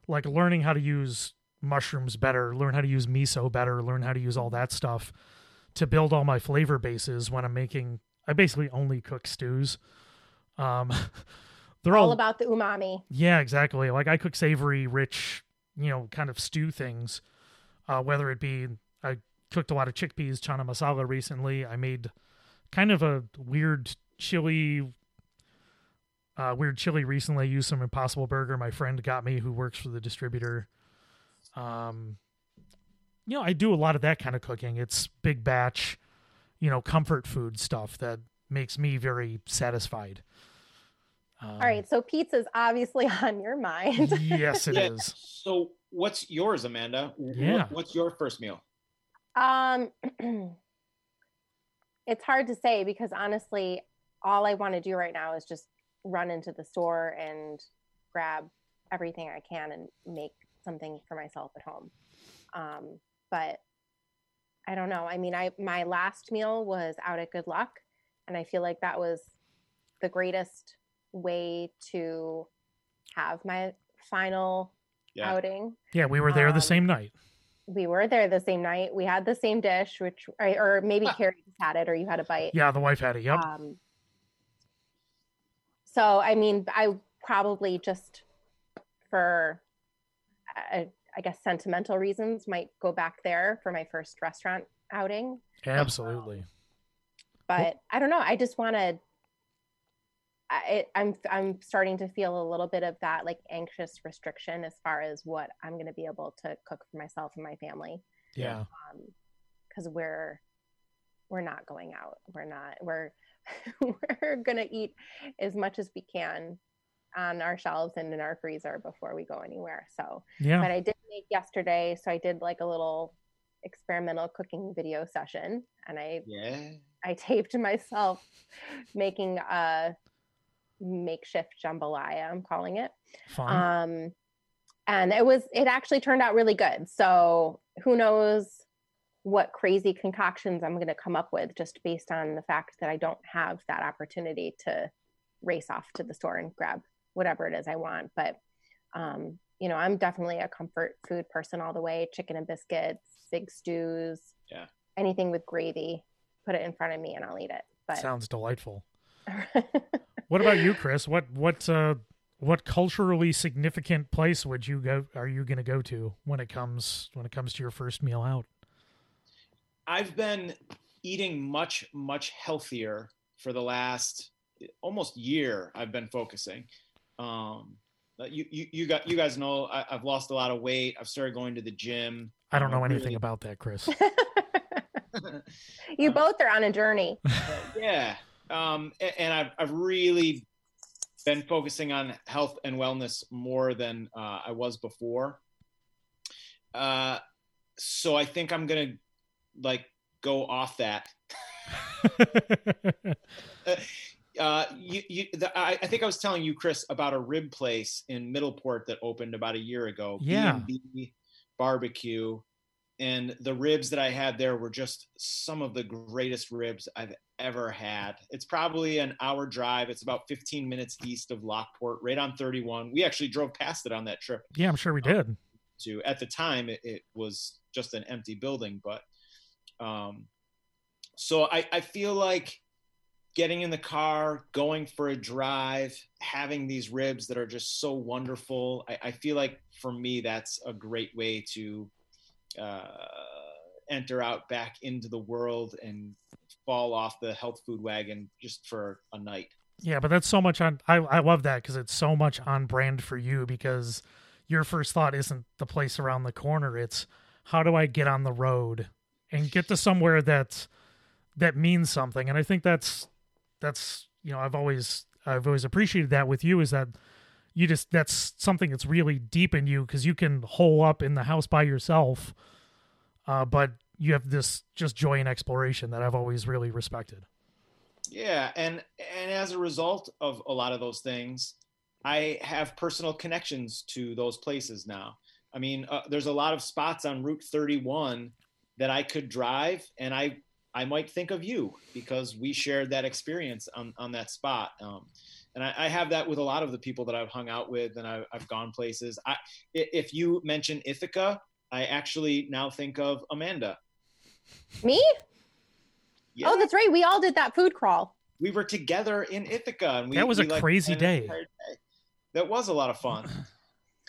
like learning how to use mushrooms better, learn how to use miso better, learn how to use all that stuff to build all my flavor bases when I'm making, I basically only cook stews. Um, they're all, all about the umami. Yeah, exactly. Like I cook savory, rich, you know, kind of stew things, uh, whether it be, I cooked a lot of chickpeas, chana masala recently. I made kind of a weird chili, uh, weird chili recently. I used some Impossible Burger my friend got me who works for the distributor. Um, you know, I do a lot of that kind of cooking. It's big batch, you know, comfort food stuff that makes me very satisfied. Um, All right. So pizza's obviously on your mind. Yes, it yeah. is. So what's yours, Amanda? Yeah. What's your first meal? Um, it's hard to say because honestly, all I want to do right now is just run into the store and grab everything I can and make something for myself at home. Um, but I don't know. I mean, I, my last meal was out at Good Luck, and I feel like that was the greatest way to have my final yeah. outing. Yeah. We were there um, the same night. We were there the same night. We had the same dish, which, or, or maybe Carrie had it, or you had a bite. Yeah. The wife had it. Yep. Um, so, I mean, I probably just for, I, I guess, sentimental reasons might go back there for my first restaurant outing. Absolutely. Um, but well, I don't know. I just want to, I, I'm I'm starting to feel a little bit of that like anxious restriction as far as what I'm going to be able to cook for myself and my family. Yeah. Um, because we're we're not going out. We're not. We're we're going to eat as much as we can on our shelves and in our freezer before we go anywhere. So, yeah. But I did make yesterday. So I did like a little experimental cooking video session, and I yeah. I taped myself making a makeshift jambalaya, I'm calling it. Fun. Um, and it was, it actually turned out really good. So who knows what crazy concoctions I'm going to come up with, just based on the fact that I don't have that opportunity to race off to the store and grab whatever it is I want. But, um, you know, I'm definitely a comfort food person all the way. Chicken and biscuits, big stews, yeah, anything with gravy, put it in front of me and I'll eat it. But sounds delightful. What about you, Chris? What what uh, what culturally significant place would you go? Are you going to go to when it comes when it comes to your first meal out? I've been eating much much healthier for the last almost year. I've been focusing. Um, you you you got you guys know I, I've lost a lot of weight. I've started going to the gym. I don't know anything really... about that, Chris. You both are on a journey. Uh, yeah. Um, and I've, I've really been focusing on health and wellness more than uh, I was before. Uh, so I think I'm going to like go off that. uh, you, you, the, I, I think I was telling you, Chris, about a rib place in Middleport that opened about a year ago. Yeah. B and B Barbecue. And the ribs that I had there were just some of the greatest ribs I've ever had. It's probably an hour drive. It's about fifteen minutes east of Lockport, right on thirty-one. We actually drove past it on that trip. Yeah, I'm sure we did. Um, to, at the time, it, it was just an empty building. But um, so I, I feel like getting in the car, going for a drive, having these ribs that are just so wonderful. I, I feel like for me, that's a great way to uh enter out back into the world and fall off the health food wagon just for a night. Yeah, but that's so much on I, I love that because it's so much on brand for you, because your first thought isn't the place around the corner. It's how do I get on the road and get to somewhere that that means something. And I think that's that's you know, I've always I've always appreciated that with you, is that you just, that's something that's really deep in you, because you can hole up in the house by yourself, uh, but you have this just joy and exploration that I've always really respected. Yeah, and and as a result of a lot of those things, I have personal connections to those places now. I mean, uh, there's a lot of spots on Route thirty-one that I could drive, and I I might think of you because we shared that experience on, on that spot. Um, And I, I have that with a lot of the people that I've hung out with, and I, I've gone places. I, if you mention Ithaca, I actually now think of Amanda. Me? Yeah. Oh, that's right. We all did that food crawl. We were together in Ithaca. And we, that was we a like crazy day. day. That was a lot of fun.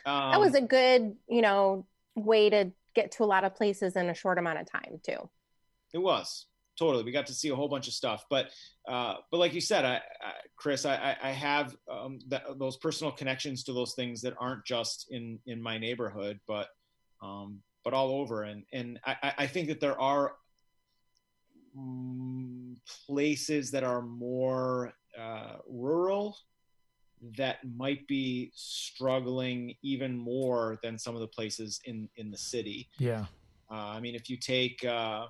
Um, that was a good, you know, way to get to a lot of places in a short amount of time too. It was. Totally. We got to see a whole bunch of stuff, but, uh, but like you said, I, I Chris, I, I have, um, th- those personal connections to those things that aren't just in, in my neighborhood, but, um, but all over. And, and I, I think that there are places that are more, uh, rural that might be struggling even more than some of the places in, in the city. Yeah. Uh, I mean, if you take, uh,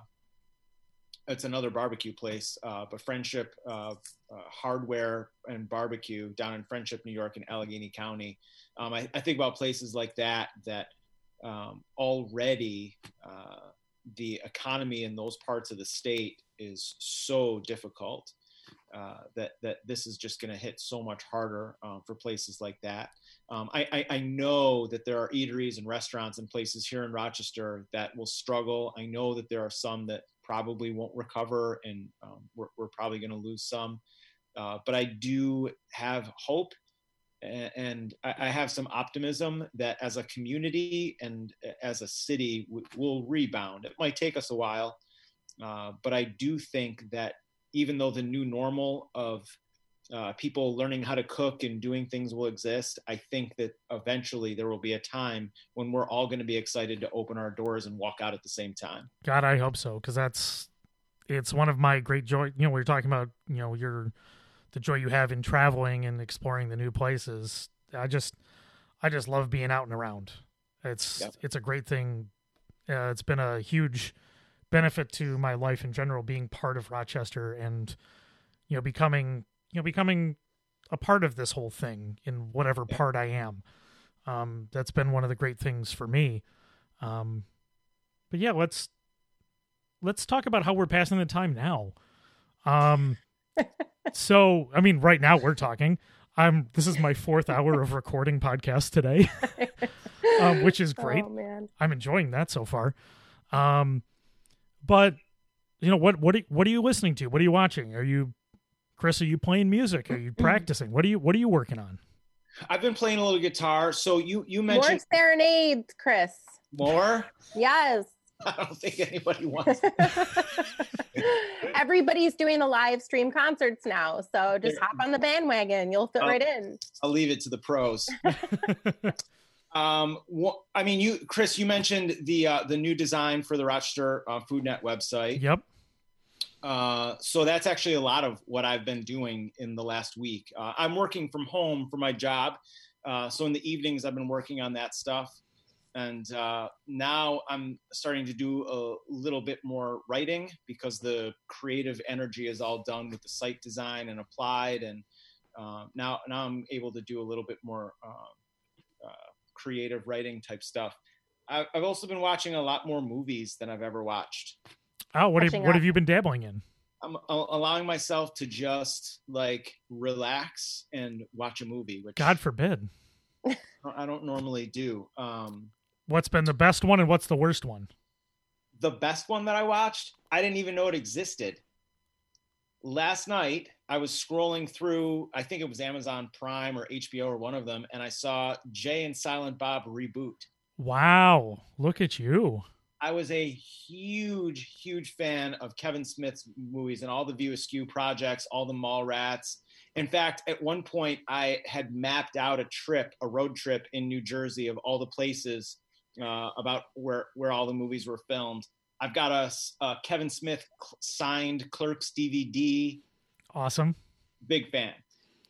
it's another barbecue place, uh, but Friendship uh, uh, Hardware and Barbecue down in Friendship, New York, in Allegheny County. Um, I, I think about places like that that um, already uh, the economy in those parts of the state is so difficult uh, that that this is just going to hit so much harder uh, for places like that. Um, I, I, I know that there are eateries and restaurants and places here in Rochester that will struggle. I know that there are some that probably won't recover, and um, we're, we're probably going to lose some. Uh, but I do have hope, and, and I, I have some optimism that as a community and as a city, we, we'll rebound. It might take us a while, uh, but I do think that even though the new normal of uh, people learning how to cook and doing things will exist, I think that eventually there will be a time when we're all going to be excited to open our doors and walk out at the same time. God, I hope so, because that's it's one of my great joy. You know, we were talking about, you know, your the joy you have in traveling and exploring the new places. I just, I just love being out and around. It's, yep. It's a great thing. Uh, it's been a huge benefit to my life in general, being part of Rochester and, you know, becoming, you know, becoming a part of this whole thing in whatever yep. part I am. Um, that's been one of the great things for me. Um, but yeah, let's, let's talk about how we're passing the time now. Um, So, I mean, right now we're talking. I'm. This is my fourth hour of recording podcast today, um, which is great. Oh, man. I'm enjoying that so far. Um, but you know what? What are, what are you listening to? What are you watching? Are you, Chris? Are you playing music? Are you practicing? What are you What are you working on? I've been playing a little guitar. So you you mentioned more serenades, Chris. More? Yes. I don't think anybody wants to. Everybody's doing the live stream concerts now, so just hop on the bandwagon. You'll fit I'll, right in. I'll leave it to the pros. um, well, I mean, you, Chris, you mentioned the uh, the new design for the Rochester uh, Food Net website. Yep. Uh, so that's actually a lot of what I've been doing in the last week. Uh, I'm working from home for my job, uh, so in the evenings I've been working on that stuff. And uh, now I'm starting to do a little bit more writing because the creative energy is all done with the site design and applied. And uh, now, now I'm able to do a little bit more uh, uh, creative writing type stuff. I've, I've also been watching a lot more movies than I've ever watched. Oh, what have, what have you been dabbling in? I'm allowing myself to just like relax and watch a movie. Which God forbid. I don't normally do. Um, What's been the best one and what's the worst one? The best one that I watched, I didn't even know it existed. Last night, I was scrolling through, I think it was Amazon Prime or H B O or one of them, and I saw Jay and Silent Bob Reboot. Wow, look at you. I was a huge, huge fan of Kevin Smith's movies and all the View Askew projects, all the Mall Rats. In fact, at one point, I had mapped out a trip, a road trip in New Jersey of all the places Uh, about where, where all the movies were filmed. I've got a, a Kevin Smith cl- signed Clerks D V D. Awesome. Big fan.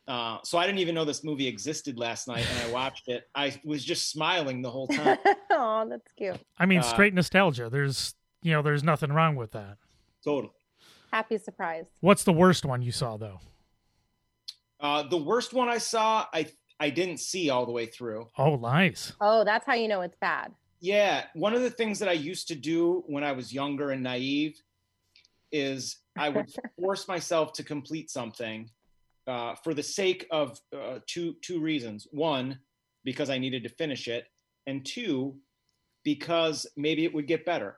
Uh, so I didn't even know this movie existed last night, and I watched it. I was just smiling the whole time. Oh, that's cute. I mean, straight uh, nostalgia. There's, you know, there's nothing wrong with that. Totally. Happy surprise. What's the worst one you saw, though? Uh, the worst one I saw, I th- I didn't see all the way through. Oh, nice. Oh, that's how you know it's bad. Yeah. One of the things that I used to do when I was younger and naive is I would force myself to complete something uh, for the sake of uh, two two reasons. One, because I needed to finish it. And two, because maybe it would get better.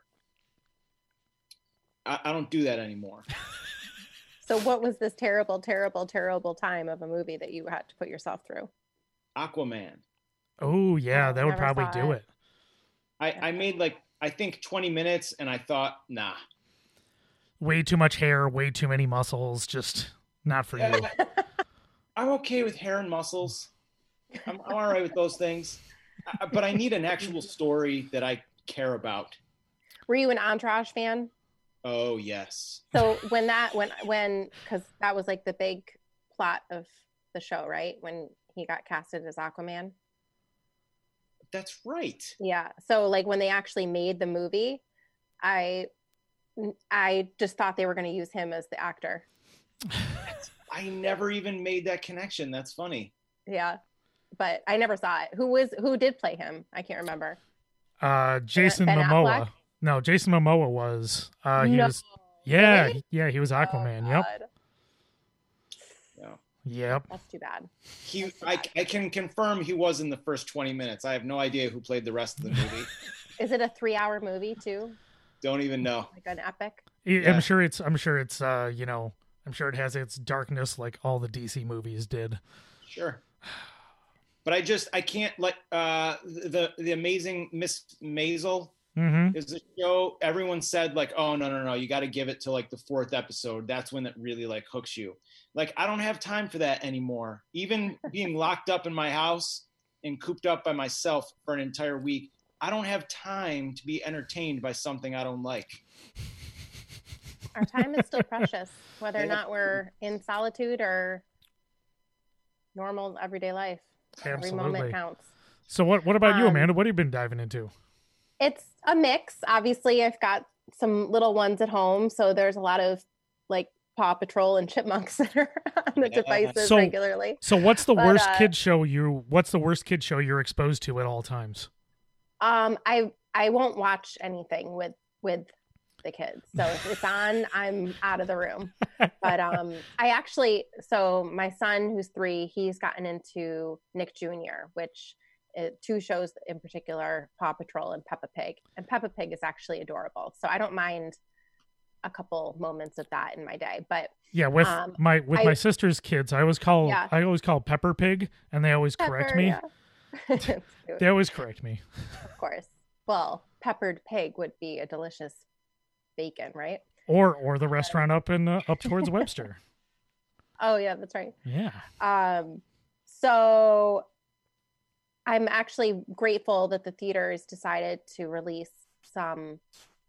I, I don't do that anymore. So what was this terrible, terrible, terrible time of a movie that you had to put yourself through? Aquaman. Oh yeah, that would probably do it. I, I made like I think twenty minutes, and I thought, nah. Way too much hair, way too many muscles, just not for you. I'm okay with hair and muscles. I'm, I'm all right with those things, I, but I need an actual story that I care about. Were you an Entourage fan? Oh yes. So when that when when because that was like the big plot of the show, right? When he got casted as Aquaman. That's right. Yeah. So like when they actually made the movie, I I just thought they were going to use him as the actor. That's, I never even made that connection. That's funny. Yeah, but I never saw it. Who was who did play him? I can't remember. Uh, Jason Ben Momoa. Affleck? No, Jason Momoa was. Uh, he no. was. Yeah, really? yeah, he was Aquaman. Oh, yep. No. Yep. That's too bad. He, too bad. I, I can confirm he was in the first twenty minutes. I have no idea who played the rest of the movie. Is it a three-hour movie too? Don't even know. Like an epic. Yeah. I'm sure it's. I'm sure it's. Uh, you know. I'm sure it has its darkness, like all the D C movies did. Sure. But I just I can't let uh, the the amazing Miss Maisel. Mm-hmm. Is the show everyone said like, oh no no no, you got to give it to like the fourth episode. That's when it really like hooks you. Like I don't have time for that anymore. Even being locked up in my house and cooped up by myself for an entire week, I don't have time to be entertained by something I don't like. Our time is still precious, whether or not we're in solitude or normal everyday life. Absolutely. Every moment counts. So what what about um, you, Amanda? What have you been diving into? It's a mix. Obviously, I've got some little ones at home, so there's a lot of like Paw Patrol and chipmunks that are on the yeah. devices so, regularly. So, what's the but, worst uh, kid show you? What's the worst kid show you're exposed to at all times? Um, I I won't watch anything with with the kids. So if it's on, I'm out of the room. But um, I actually, so my son who's three, he's gotten into Nick Junior, which. It, two shows in particular, Paw Patrol and Peppa Pig. And Peppa Pig is actually adorable, so I don't mind a couple moments of that in my day. But yeah, with um, my with I, my sister's kids, I always call yeah. I always call Pepper Pig, and they always Pepper, correct me. Yeah. They always correct me. Of course. Well, peppered pig would be a delicious bacon, right? Or or the restaurant up in uh, up towards Webster. Oh yeah, that's right. Yeah. Um. So. I'm actually grateful that the theaters decided to release some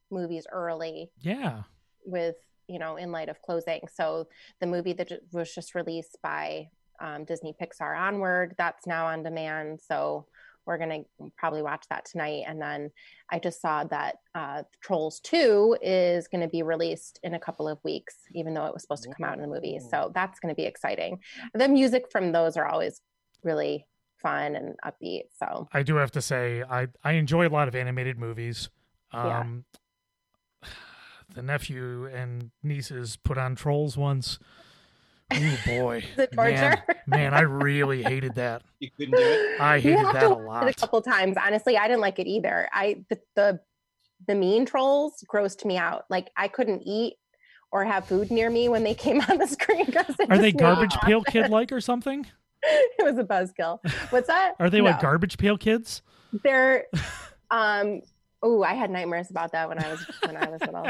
movies early. Yeah. With, you know, in light of closing. So the movie that was just released by um, Disney Pixar Onward, that's now on demand. So we're going to probably watch that tonight. And then I just saw that uh, Trolls two is going to be released in a couple of weeks, even though it was supposed to come out in the movie. So that's going to be exciting. The music from those are always really fun and upbeat. So I do have to say I I enjoy a lot of animated movies. Um yeah. The nephew and nieces put on Trolls once. Oh boy. Is it torture? Man, man, I really hated that. You couldn't do it? I hated that a lot. It a couple times. Honestly, I didn't like it either. I the, the the mean trolls grossed me out. Like I couldn't eat or have food near me when they came on the screen. Are they Garbage Pail Kid like or something? It was a buzzkill. What's that? Are they no. like Garbage Pail Kids? They're, um, oh, I had nightmares about that when I was when I was little.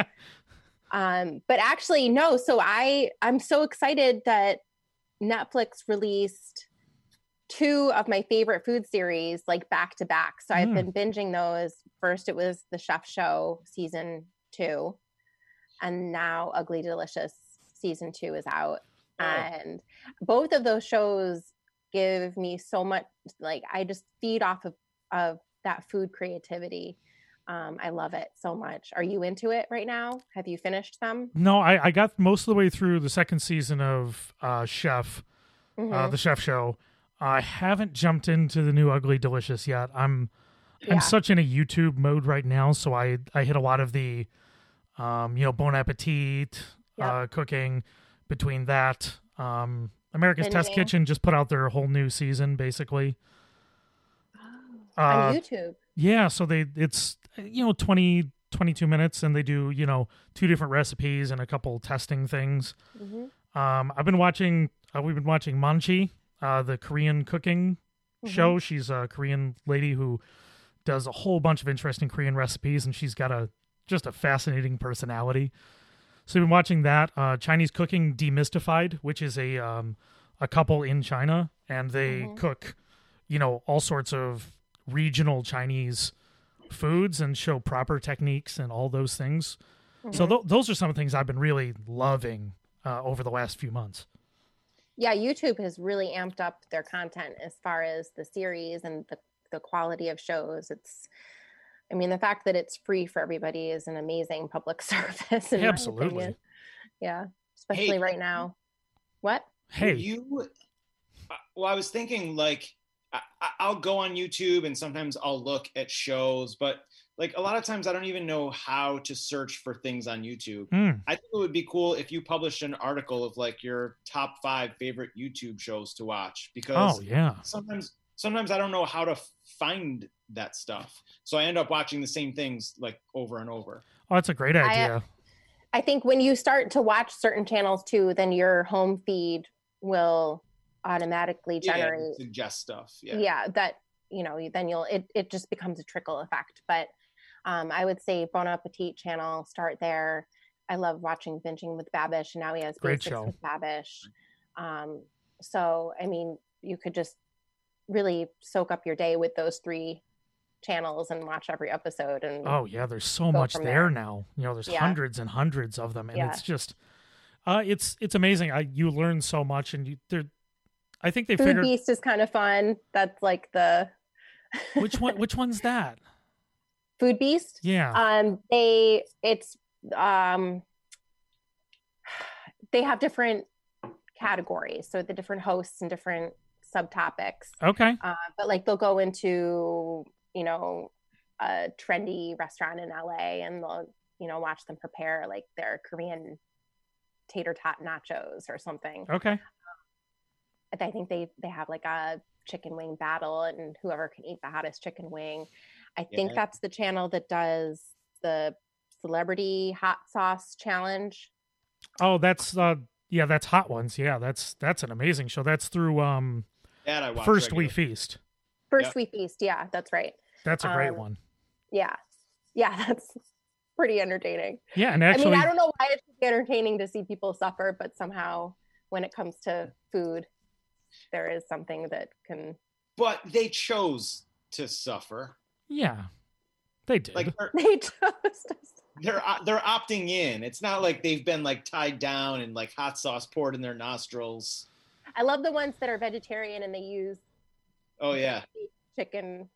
Um, but actually, no. So I I'm so excited that Netflix released two of my favorite food series like back to back. So I've mm. been binging those. First, it was The Chef Show season two, and now Ugly Delicious season two is out. And both of those shows give me so much, like I just feed off of, of that food creativity. Um, I love it so much. Are you into it right now? Have you finished them? No, I, I got most of the way through the second season of uh, Chef, mm-hmm. uh, the Chef Show. I haven't jumped into the new Ugly Delicious yet. I'm I'm yeah. such in a YouTube mode right now. So I, I hit a lot of the, um, you know, Bon Appétit yep. uh, cooking. Between that, um, America's Binging. Test Kitchen just put out their whole new season, basically. Oh, on uh, YouTube. Yeah, so they it's, you know, twenty, twenty-two minutes, and they do, you know, two different recipes and a couple testing things. Mm-hmm. Um, I've been watching, uh, we've been watching Manchi, uh, the Korean cooking mm-hmm. show. She's a Korean lady who does a whole bunch of interesting Korean recipes, and she's got a just a fascinating personality. So we've been watching that uh, Chinese Cooking Demystified, which is a um, a couple in China, and they mm-hmm. cook, you know, all sorts of regional Chinese foods and show proper techniques and all those things. Mm-hmm. So th- those are some of the things I've been really loving uh, over the last few months. Yeah, YouTube has really amped up their content as far as the series and the, the quality of shows. It's I mean, the fact that it's free for everybody is an amazing public service. In Absolutely. My opinion. Yeah. Especially hey, right now. What? Hey, you, well, I was thinking like, I, I'll go on YouTube and sometimes I'll look at shows, but like a lot of times I don't even know how to search for things on YouTube. Mm. I think it would be cool if you published an article of like your top five favorite YouTube shows to watch, because oh, yeah. sometimes sometimes I don't know how to find that stuff. So I end up watching the same things like over and over. Oh, that's a great idea. I, I think when you start to watch certain channels too, then your home feed will automatically generate yeah, suggest stuff. Yeah. Yeah. That, you know, then you'll, it, it just becomes a trickle effect. But um, I would say Bon Appetit channel, start there. I love watching Binging with Babish, and now he has Great Show with Babish. Um, so, I mean, you could just really soak up your day with those three channels and watch every episode. And oh yeah, there's so much there, there now, you know, there's yeah. hundreds and hundreds of them. And yeah. it's just, uh, it's, it's amazing. I, you learn so much, and you, there, I think they Food figured Beast is kind of fun. That's like the, which one, which one's that? Food Beast? Yeah. Um, they, it's, um, they have different categories. So the different hosts and different subtopics. Okay. Uh, but like they'll go into, you know, a trendy restaurant in L A, and they'll, you know, watch them prepare like their Korean tater tot nachos or something. Okay. Um, I think they, they have like a chicken wing battle, and whoever can eat the hottest chicken wing. I yeah. think that's the channel that does the celebrity hot sauce challenge. Oh, that's, uh, yeah, that's Hot Ones. Yeah, that's, that's an amazing show. That's through um, that I watch First regularly. We Feast. First yep. We Feast. Yeah, that's right. That's a great um, one. Yeah. Yeah, that's pretty entertaining. Yeah, and actually, I mean, I don't know why it's entertaining to see people suffer, but somehow when it comes to food, there is something that can... But they chose to suffer. Yeah, they did. Like they chose to They're they're opting in. It's not like they've been like tied down and like hot sauce poured in their nostrils. I love the ones that are vegetarian and they use oh yeah chicken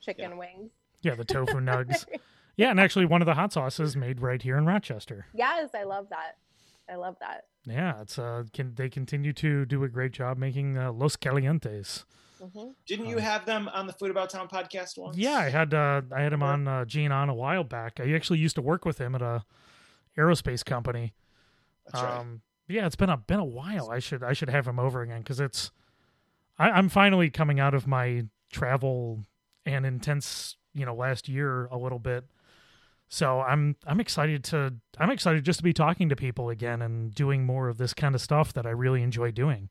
chicken yeah. wings. Yeah, the tofu nugs. Yeah, and actually one of the hot sauces made right here in Rochester. Yes, I love that. I love that. Yeah, it's uh can they continue to do a great job making uh, Los Calientes. Mm-hmm. Didn't you have them on the Food About Town podcast once? Yeah, I had uh, I had him on uh, Gene on a while back. I actually used to work with him at a aerospace company. That's um, right. Yeah, it's been a been a while. I should I should have him over again, because it's I, I'm finally coming out of my travel and intense you know last year a little bit. So I'm I'm excited to I'm excited just to be talking to people again and doing more of this kind of stuff that I really enjoy doing.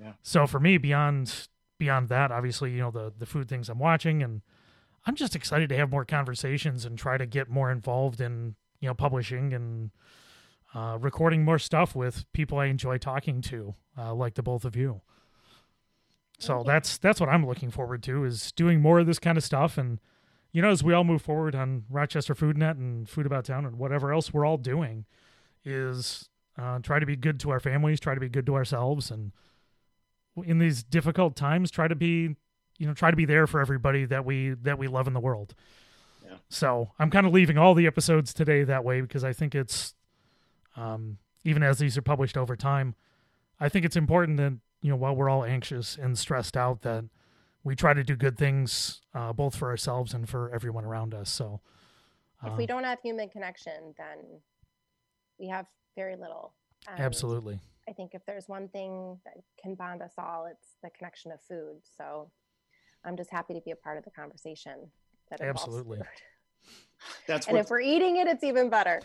Yeah. So for me, beyond. Beyond that, obviously, you know, the, the food things I'm watching, and I'm just excited to have more conversations and try to get more involved in, you know, publishing and uh, recording more stuff with people I enjoy talking to, uh, like the both of you. So okay. that's that's what I'm looking forward to, is doing more of this kind of stuff. And, you know, as we all move forward on Rochester Food Net and Food About Town and whatever else we're all doing, is uh, try to be good to our families, try to be good to ourselves, and in these difficult times, try to be, you know, try to be there for everybody that we, that we love in the world. Yeah. So I'm kind of leaving all the episodes today that way, because I think it's, um, even as these are published over time, I think it's important that, you know, while we're all anxious and stressed out, that we try to do good things, uh, both for ourselves and for everyone around us. So uh, if we don't have human connection, then we have very little. Um, absolutely. I think if there's one thing that can bond us all, it's the connection of food. So I'm just happy to be a part of the conversation. That absolutely. Food. That's and what... if we're eating it, it's even better.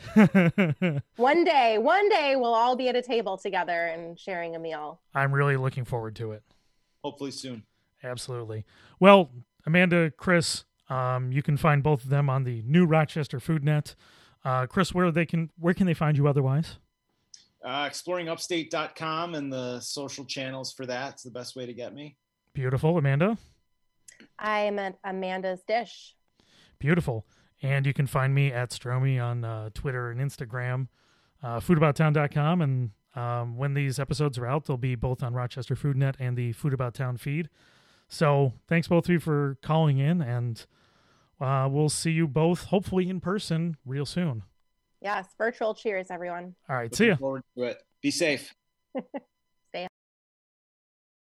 One day, one day we'll all be at a table together and sharing a meal. I'm really looking forward to it. Hopefully soon. Absolutely. Well, Amanda, Chris, um, you can find both of them on the new Rochester Food Net. Uh, Chris, where they can, where can they find you otherwise? Uh, exploring upstate dot com and the social channels for that. It's the best way to get me. Beautiful. Amanda? I'm at Amanda's Dish. Beautiful. And you can find me at Stromy on uh, Twitter and Instagram, uh, food about town dot com. And um, when these episodes are out, they'll be both on Rochester Food Net and the Food About Town feed. So thanks both of you for calling in, and uh, we'll see you both hopefully in person real soon. Yes, virtual cheers, everyone. All right, see ya. Looking forward to it. Be safe.